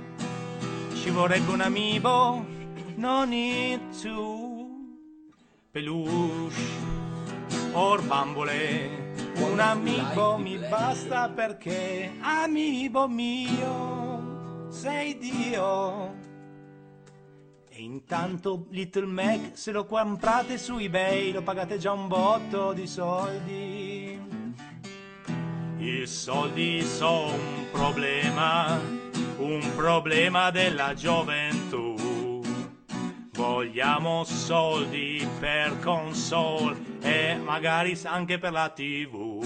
ci vorrebbe un amiibo, no need to peluche or bambole. Un amiibo mi basta perché amiibo mio sei Dio. E intanto Little Mac se lo comprate su eBay, lo pagate già un botto di soldi. I soldi sono un problema della gioventù. Vogliamo soldi per console e magari anche per la TV.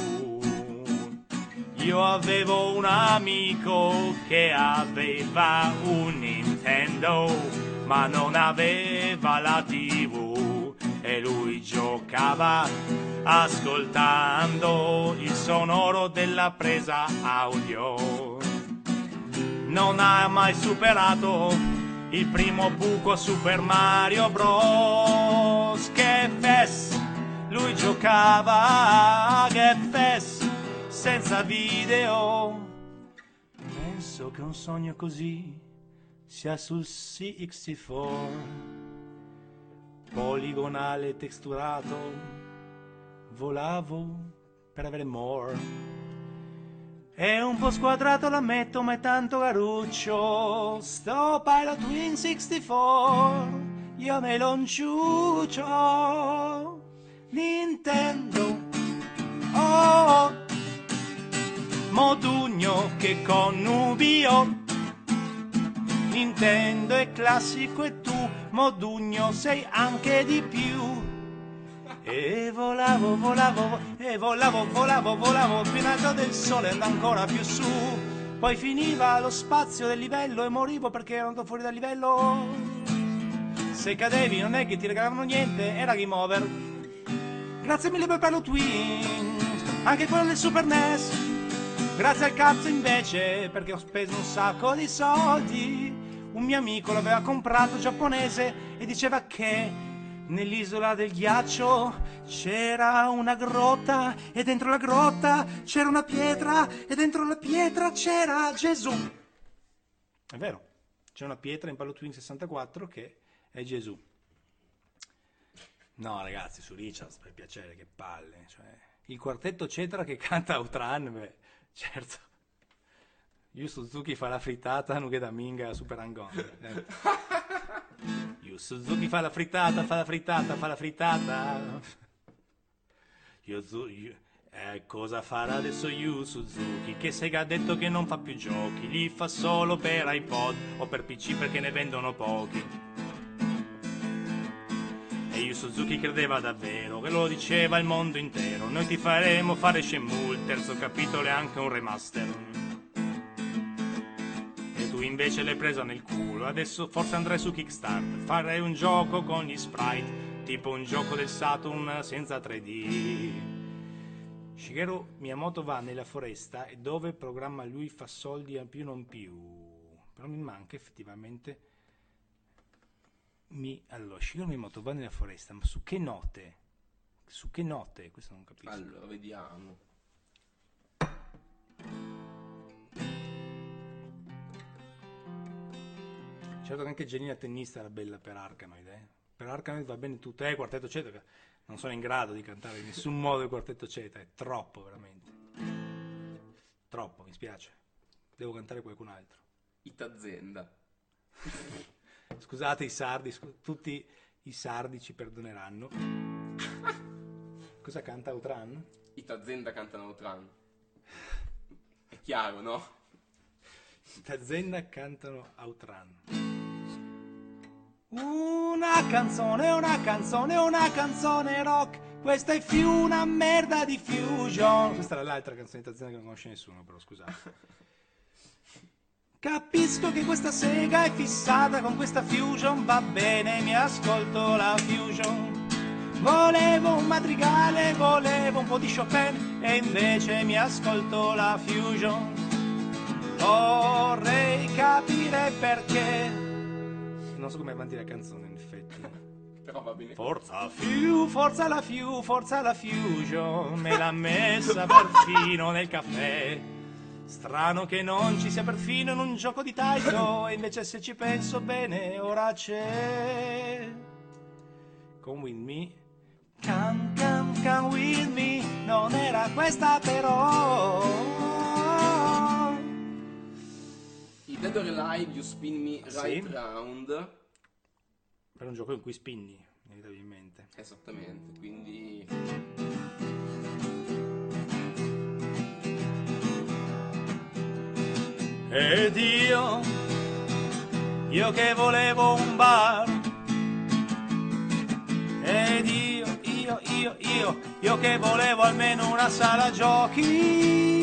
Io avevo un amico che aveva un Nintendo, ma non aveva la TV e lui giocava ascoltando il sonoro della presa audio. Non ha mai superato il primo buco a Super Mario Bros. Che fess, lui giocava, che fess, senza video. Penso che un sogno così sia sul C64, poligonale texturato, volavo per avere more. È un po' squadrato, l'ammetto, ma è tanto caruccio. Sto Pilot Wing 64, io me lo inciuccio. Nintendo, oh, modugno che connubio. Nintendo è classico e tu, modugno, sei anche di più. E volavo, volavo, e volavo, volavo, volavo, fino al do del sole andavo ancora più su. Poi finiva lo spazio del livello e morivo perché ero andato fuori dal livello. Se cadevi non è che ti regalavano niente, era game over. Grazie mille per Pilot Wings, anche quello del Super NES. Grazie al cazzo invece, perché ho speso un sacco di soldi. un mio amico l'aveva comprato giapponese e diceva che nell'isola del ghiaccio c'era una grotta e dentro la grotta c'era una pietra e dentro la pietra c'era Gesù. È vero, c'è una pietra in Ballo Twin 64 che è Gesù. No ragazzi, su Richards, per piacere, che palle, cioè, il quartetto Cetra che canta Outrun, beh, certo. Yu Suzuki fa la frittata, Nuke da Minga, Super Angon. Yu Suzuki fa la frittata, fa la frittata, fa la frittata. Cosa farà adesso Yu Suzuki? Che Sega ha detto che non fa più giochi, li fa solo per iPod o per PC perché ne vendono pochi. E Yu Suzuki credeva davvero, che lo diceva il mondo intero, noi ti faremo fare Shenmue, il terzo capitolo e anche un remaster. Invece l'hai presa nel culo, adesso forse andrai su Kickstarter, farei un gioco con gli sprite, tipo un gioco del Saturn senza 3D. Shigeru Miyamoto va nella foresta e dove programma lui fa soldi a più non più. Però mi manca effettivamente... Allora, Shigeru Miyamoto va nella foresta, ma su che note? Su che note? Questo non capisco. Allora, vediamo... Certo che anche Genina Tennista era bella per Arkanoid, eh? Per Arkanoid va bene tutto. Quartetto Cetra, non sono in grado di cantare in nessun modo il quartetto Cetra, è troppo veramente. Troppo, mi spiace. Devo cantare qualcun altro. Itazienda. Scusate i sardi, tutti i sardi ci perdoneranno. Cosa canta Outran? Itazienda canta Outran. È chiaro, no? Itazienda cantano Outran. Una canzone rock. Questa è una merda di fusion. Questa era l'altra canzonettazione che non conosce nessuno, però scusate. Capisco che questa Sega è fissata con questa fusion. Va bene, mi ascolto la fusion. Volevo un madrigale, volevo un po' di Chopin e invece mi ascolto la fusion. Vorrei capire perché. Non so come avanti la canzone, in effetti. Però va bene. Forza la fusion. Me l'ha messa perfino nel caffè. Strano che non ci sia perfino in un gioco di Taito. E invece se ci penso bene, ora c'è. Come with me. Come with me. Non era questa però. Dead or Alive, You Spin Me Right Round. Per un gioco in cui spinni, inevitabilmente. Esattamente, quindi... Ed io che volevo un bar. Ed io che volevo almeno una sala giochi.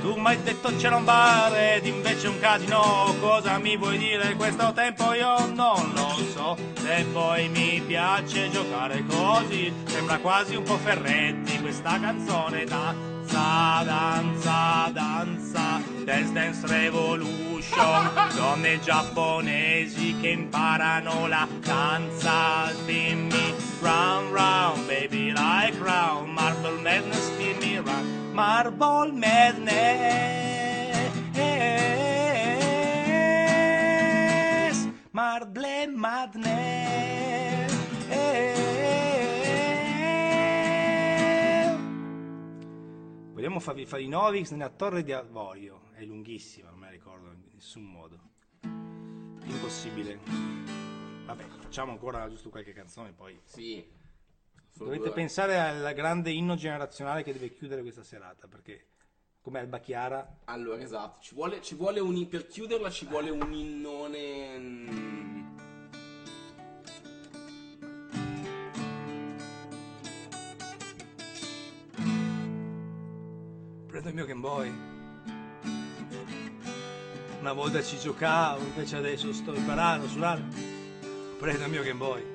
Tu m'hai detto c'era un bar ed invece un casino. Cosa mi vuoi dire? Questo tempo io non lo so. Se poi mi piace giocare così. Sembra quasi un po' Ferretti questa canzone. Danza, danza, danza. Dance Dance Revolution. Donne giapponesi che imparano la danza. Spin me round round baby like round. Marble Madness spin me round. Marble Madness, Marble Madness. Vogliamo farvi fare i Novix nella Torre di Avorio. È lunghissima, non me la ricordo in nessun modo. Impossibile. Vabbè, facciamo ancora giusto qualche canzone poi. Sì. Dovete pensare al grande inno generazionale che deve chiudere questa serata, perché come Alba Chiara. Allora, esatto, ci vuole un, per chiuderla ci vuole un innone. Prendo il mio Game Boy. Una volta ci giocavo, invece adesso sto imparando a suonare. Prendo il mio Game Boy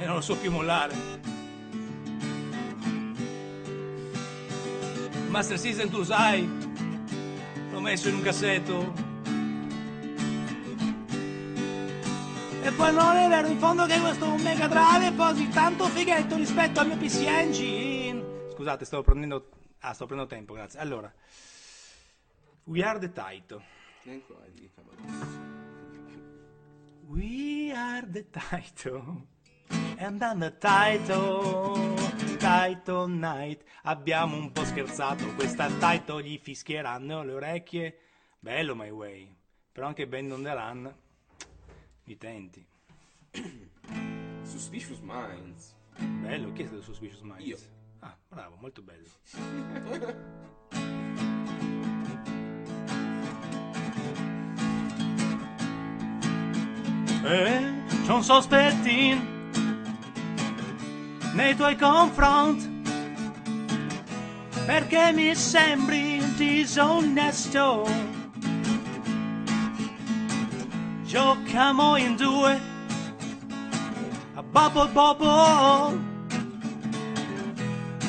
e non lo so più mollare. Master System tu lo sai, l'ho messo in un cassetto e poi non è vero in fondo che questo Mega Drive è così tanto fighetto rispetto al mio PC Engine. Scusate, sto prendendo tempo, grazie. Allora, We Are the Taito. We Are the Taito. E andando a Taito, Taito Night. Abbiamo un po' scherzato, questa Taito gli fischieranno le orecchie. Bello My Way, però anche Band on the Run. Vitenti. Suspicious Minds. Bello, chi è stato Suspicious Minds? Io. Ah, bravo, molto bello. C'è un sospettin nei tuoi confronti, perché mi sembri disonesto. Giochiamo in due a Bubble Bobble,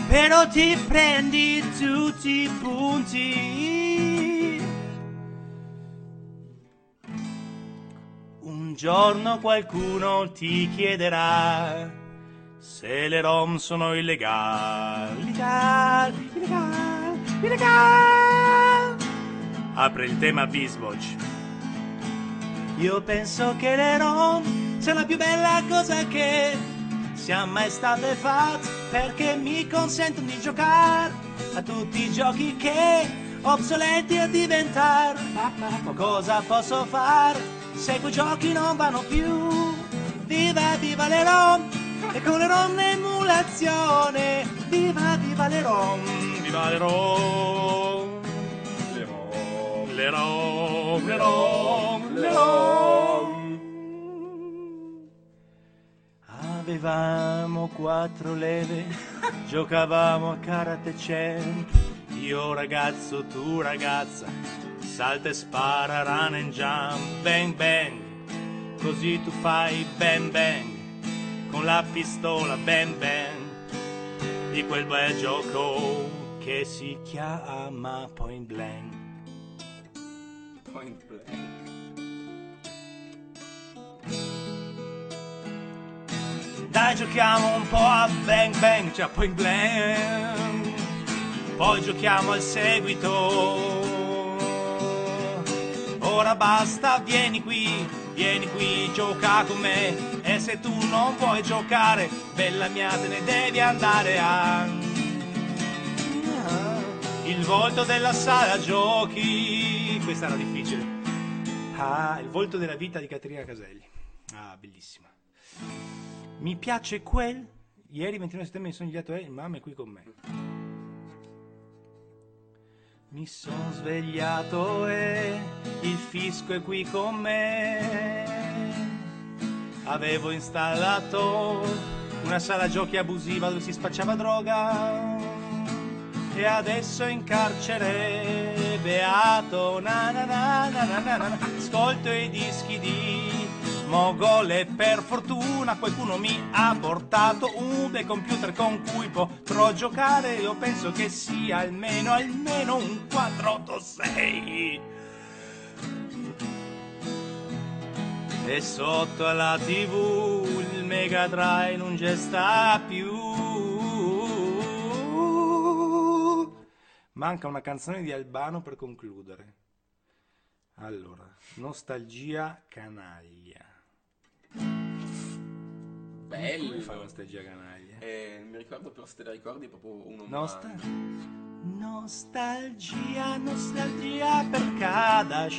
però ti prendi tutti i punti. Un giorno qualcuno ti chiederà se le ROM sono illegali. Illegali, illegali, illegali. Apre il tema Biswatch. Io penso che le ROM sia la più bella cosa che sia mai state fatte, perché mi consentono di giocare a tutti i giochi che obsoleti a diventare. Ma cosa posso fare se quei giochi non vanno più? Viva viva le ROM, e con le ROM l'emulazione. Viva viva le ROM, viva le ROM, le ROM, le ROM, le ROM, le ROM. Avevamo 4 leve, giocavamo a karate champ. Io ragazzo, tu ragazza, salta e spara, run and jump, bang bang, così tu fai bang bang, con la pistola bang bang, di quel bel gioco che si chiama Point Blank. Point Blank. Dai, giochiamo un po' a bang bang, cioè Point Blank, poi giochiamo al seguito. Ora basta, vieni qui, gioca con me. E se tu non vuoi giocare, bella mia, te ne devi andare a... Il volto della sala giochi. Questa era difficile. Ah, Il volto della vita di Caterina Caselli. Ah, bellissima. Mi piace quel... Ieri 29 settembre mi sono svegliato e mamma è qui con me. Mi sono svegliato e il fisco è qui con me. Avevo installato una sala giochi abusiva dove si spacciava droga, e adesso è in carcere, beato. Na na na na na na na. Ascolto i dischi di Mogol e per fortuna qualcuno mi ha portato un bel computer con cui potrò giocare. Io penso che sia almeno un 486. E sotto alla TV il Mega Drive non c'è sta più. Manca una canzone di Albano per concludere. Allora, nostalgia canaglia. Bello. Come fai una nostalgia canaglia? Mi ricordo però se te la ricordi proprio uno. Nostalgia per Kadash.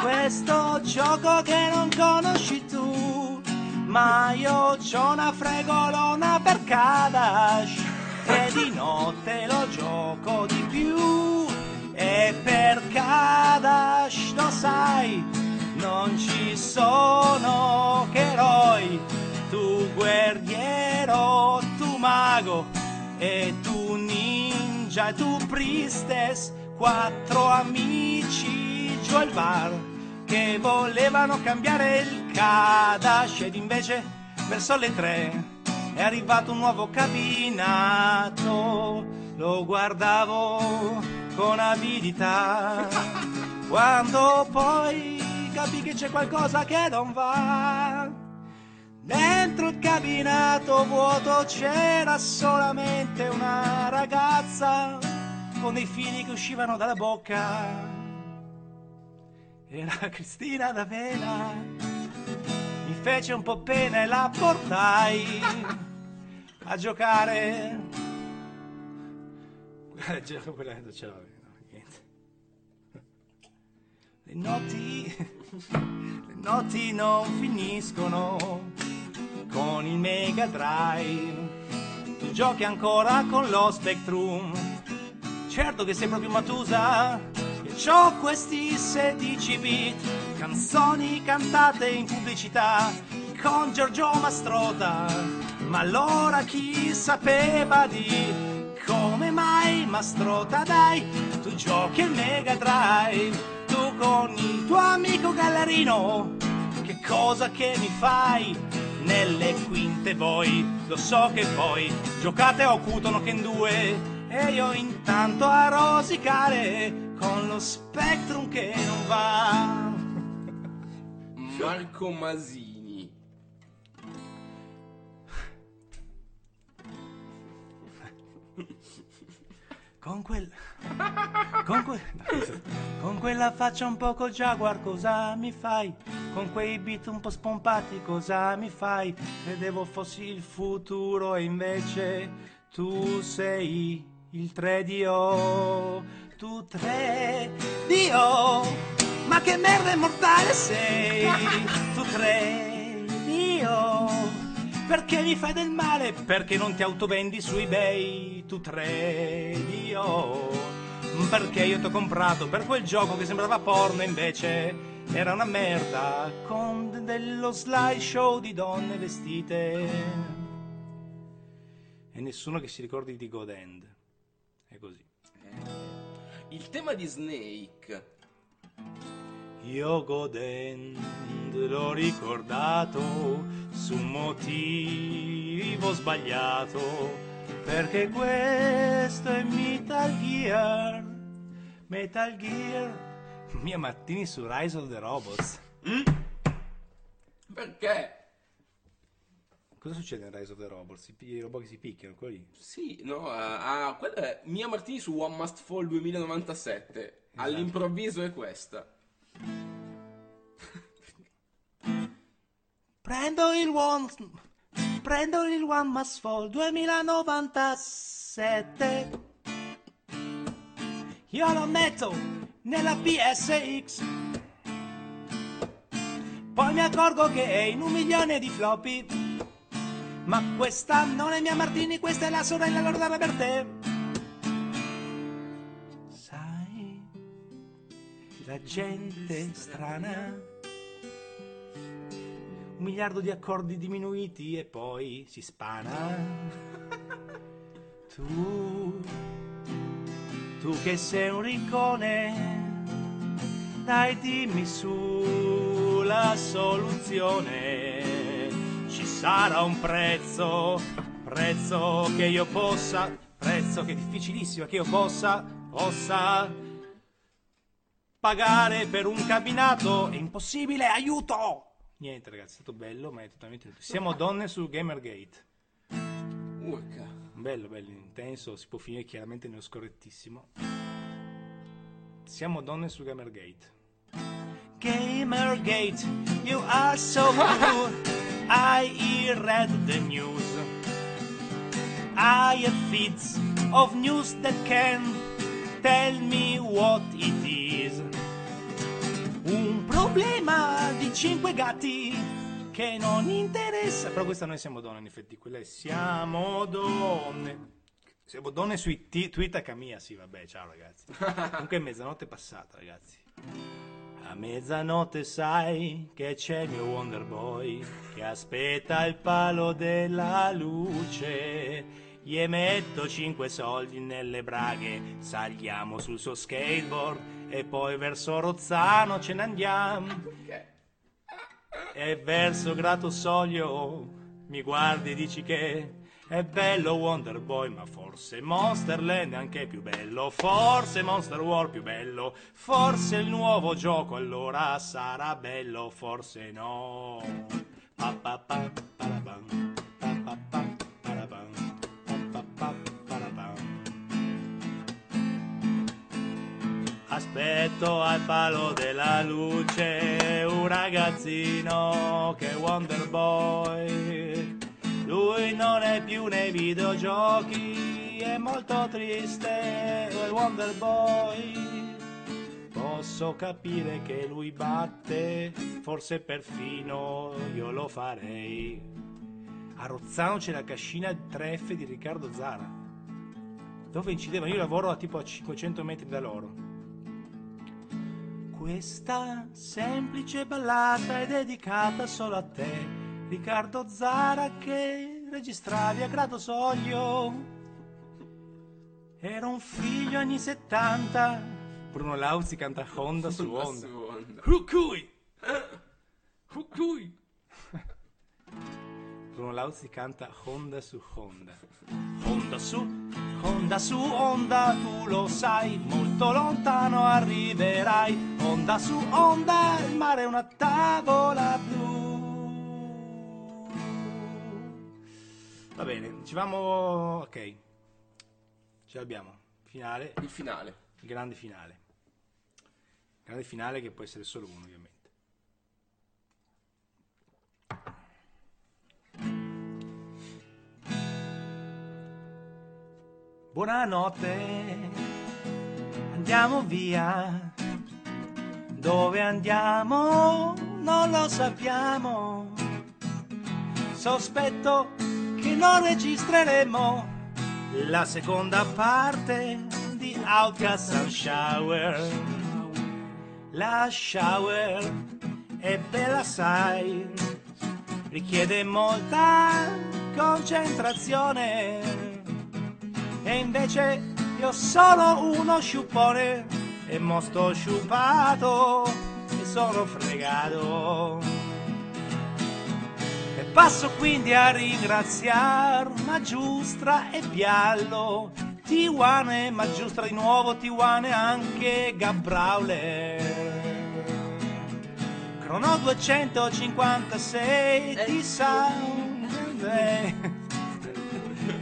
Questo gioco che non conosci tu, ma io c'ho una fregolona per Kadash, e di notte lo gioco di più. E per Kadash lo sai, non ci sono che eroi. Tu guerriero, tu mago, e tu ninja, e tu priestess. 4 amici giù al bar che volevano cambiare il Kadash, ed invece verso le 3 è arrivato un nuovo cabinato. Lo guardavo con avidità quando poi capì che c'è qualcosa che non va. Dentro il cabinato vuoto c'era solamente una ragazza con dei fili che uscivano dalla bocca. Era Cristina d'Avena, mi fece un po' pena e la portai a giocare. Quella non ce l'avevo, no, niente. Le notti non finiscono con il Mega Drive. Tu giochi ancora con lo Spectrum, certo che sei proprio matusa. C'ho questi 16 bit, canzoni cantate in pubblicità con Giorgio Mastrota. Ma allora chi sapeva di come mai, Mastrota dai, tu giochi al Mega Drive, tu con il tuo amico Gallarino. Che cosa che mi fai nelle quinte voi? Lo so che voi giocate a Okuto Ken 2 e io intanto a rosicare con lo Spectrum che non va. Marco Masini. Con quella faccia un poco Jaguar cosa mi fai? Con quei beat un po' spompati cosa mi fai? Credevo fossi il futuro e invece tu sei il 3DO. Tu 3DO, ma che merda immortale sei, tu 3DO, perché mi fai del male, perché non ti autovendi su eBay, tu 3DO, perché io ti ho comprato per quel gioco che sembrava porno invece era una merda con dello slideshow di donne vestite e nessuno che si ricordi di God End, è così. Il tema di Snake. Io godendo l'ho ricordato su un motivo sbagliato, perché questo è Metal Gear. Metal Gear Mia Mattini su Rise of the Robots. Perché? Cosa succede in Rise of the Robots? I robot che si picchiano, quelli? Sì, no, quella è Mia Martini su One Must Fall 2097. Esatto. All'improvviso è questa. Prendo il One Must Fall 2097. Io lo metto nella PSX. Poi mi accorgo che è in 1 milione di floppy. Ma questa non è Mia Martini, questa è la sorella Lordana per te. Sai, la gente strana, 1 miliardo di accordi diminuiti e poi si spana. Tu che sei un riccone, dai dimmi su la soluzione. Ci sarà un prezzo che io possa, prezzo che è difficilissimo che io possa pagare per un cabinato, è impossibile, aiuto! Niente ragazzi, è stato bello, ma è totalmente tutto. Siamo donne su Gamergate. Urca. Bello, intenso, si può finire chiaramente nello scorrettissimo. Siamo donne su Gamergate. Gamergate, you are so cool. I read the news. I have feeds of news that can tell me what it is. Un problema di 5 gatti che non interessa. Però questa noi siamo donne, in effetti, quella è siamo donne. Siamo donne sui tweet a Camia, sì, vabbè, ciao ragazzi. Comunque è mezzanotte passata, ragazzi. A mezzanotte sai che c'è il mio Wonder Boy che aspetta il palo della luce. Gli metto 5 soldi nelle braghe, saliamo sul suo skateboard e poi verso Rozzano ce ne andiamo. E verso Gratosoglio mi guardi e dici che È bello Wonder Boy, ma forse Monsterland è anche più bello. Forse Monster War più bello. Forse il nuovo gioco allora sarà bello, forse no. Pa pa pa parabam, pa pa pa parabam, pa pa parabam. Aspetto al palo della luce un ragazzino che è Wonder Boy. Lui non è più nei videogiochi, è molto triste, è Wonder Boy. Posso capire che lui batte, forse perfino io lo farei. A Rozzano c'è la cascina 3F di Riccardo Zara, dove incidevano. Io lavoro a tipo a 500 metri da loro. Questa semplice ballata è dedicata solo a te, Riccardo Zara, che registravi a Gratosoglio. Era un figlio anni 70. Bruno Lauzi canta Honda su Honda. Hucui! Hucui! Bruno Lauzi canta Honda su Honda. Honda su Honda, tu lo sai, molto lontano arriverai. Honda su Honda, il mare è una tavola blu. Va bene, ci vamo, ok, ce l'abbiamo, finale. Il finale. Il grande finale. Il grande finale che può essere solo uno, ovviamente. Buonanotte, andiamo via. Dove andiamo non lo sappiamo. Sospetto che non registreremo la seconda parte di Outcast Sound Shower. La shower è bella sai, richiede molta concentrazione, e invece io sono uno sciupone e mo sto sciupato e sono fregato. Passo quindi a ringraziar Maggiustra e Biallo, Tijuane, Maggiustra di nuovo, Tijuane, anche Gabrauler. Crono 256 di Sound.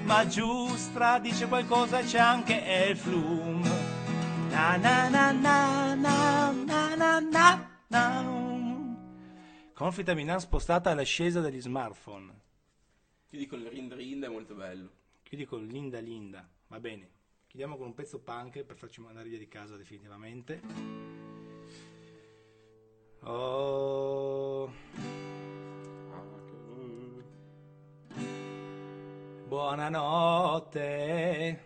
Maggiustra dice qualcosa, c'è anche Elflum. Na na na na na na na na na. Confita Milan spostata all'ascesa degli smartphone. Chiudi con il Rinda Rinda, è molto bello. Chiudi con Linda Linda, va bene. Chiudiamo con un pezzo punk per farci mandare via di casa definitivamente. Oh. Buonanotte.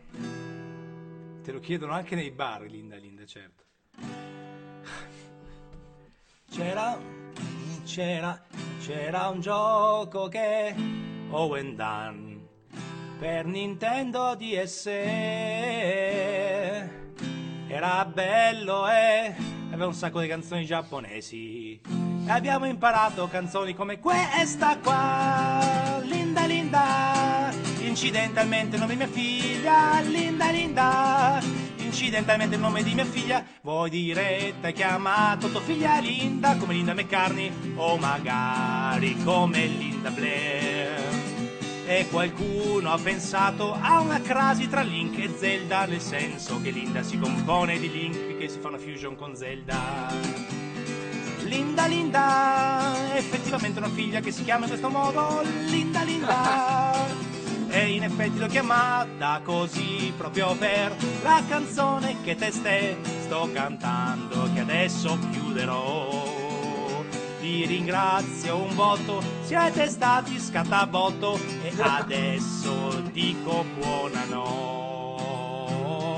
Te lo chiedono anche nei bar, Linda Linda, certo. C'era un gioco che Owen Dunn per Nintendo DS era bello e aveva un sacco di canzoni giapponesi e abbiamo imparato canzoni come questa qua. Linda Linda, incidentalmente il nome di mia figlia. Linda Linda, incidentalmente il nome di mia figlia. Voi direte, chiamato tua figlia Linda come Linda McCartney o magari come Linda Blair. E qualcuno ha pensato a una crasi tra Link e Zelda, nel senso che Linda si compone di Link che si fa una fusion con Zelda. Linda Linda è effettivamente una figlia che si chiama in questo modo. Linda Linda. E in effetti l'ho chiamata così proprio per la canzone che testé sto cantando, che adesso chiuderò. Vi ringrazio un botto, siete stati scatabotto e adesso dico buonanotte.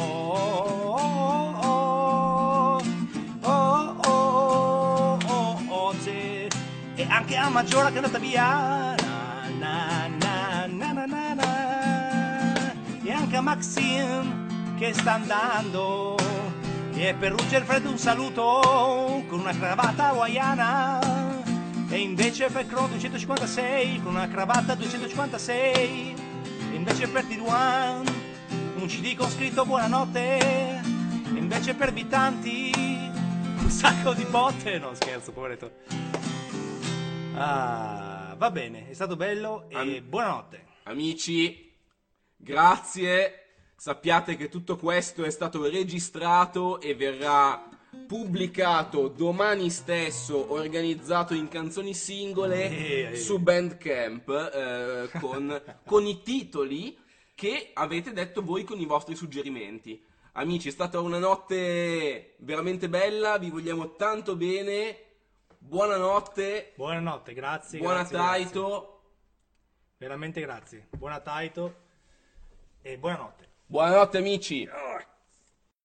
E anche a Maggiora che è andata via. E anche a Maxine che sta andando. E per Ruggero Freddo un saluto con una cravatta hawaiana. E invece per Cron 256 con una cravatta 256. invece per T1 un CD con scritto buonanotte, invece per Bitanti un sacco di botte. No, scherzo, poveretto. Ah, va bene, è stato bello e buonanotte. Amici, grazie. Sappiate che tutto questo è stato registrato e verrà pubblicato domani stesso, organizzato in canzoni singole su Bandcamp, con i titoli che avete detto voi con i vostri suggerimenti. Amici, è stata una notte veramente bella, vi vogliamo tanto bene, buonanotte. Buonanotte, grazie. Buona Taito. Grazie. Veramente grazie. Buona Taito e buonanotte. Buonanotte amici.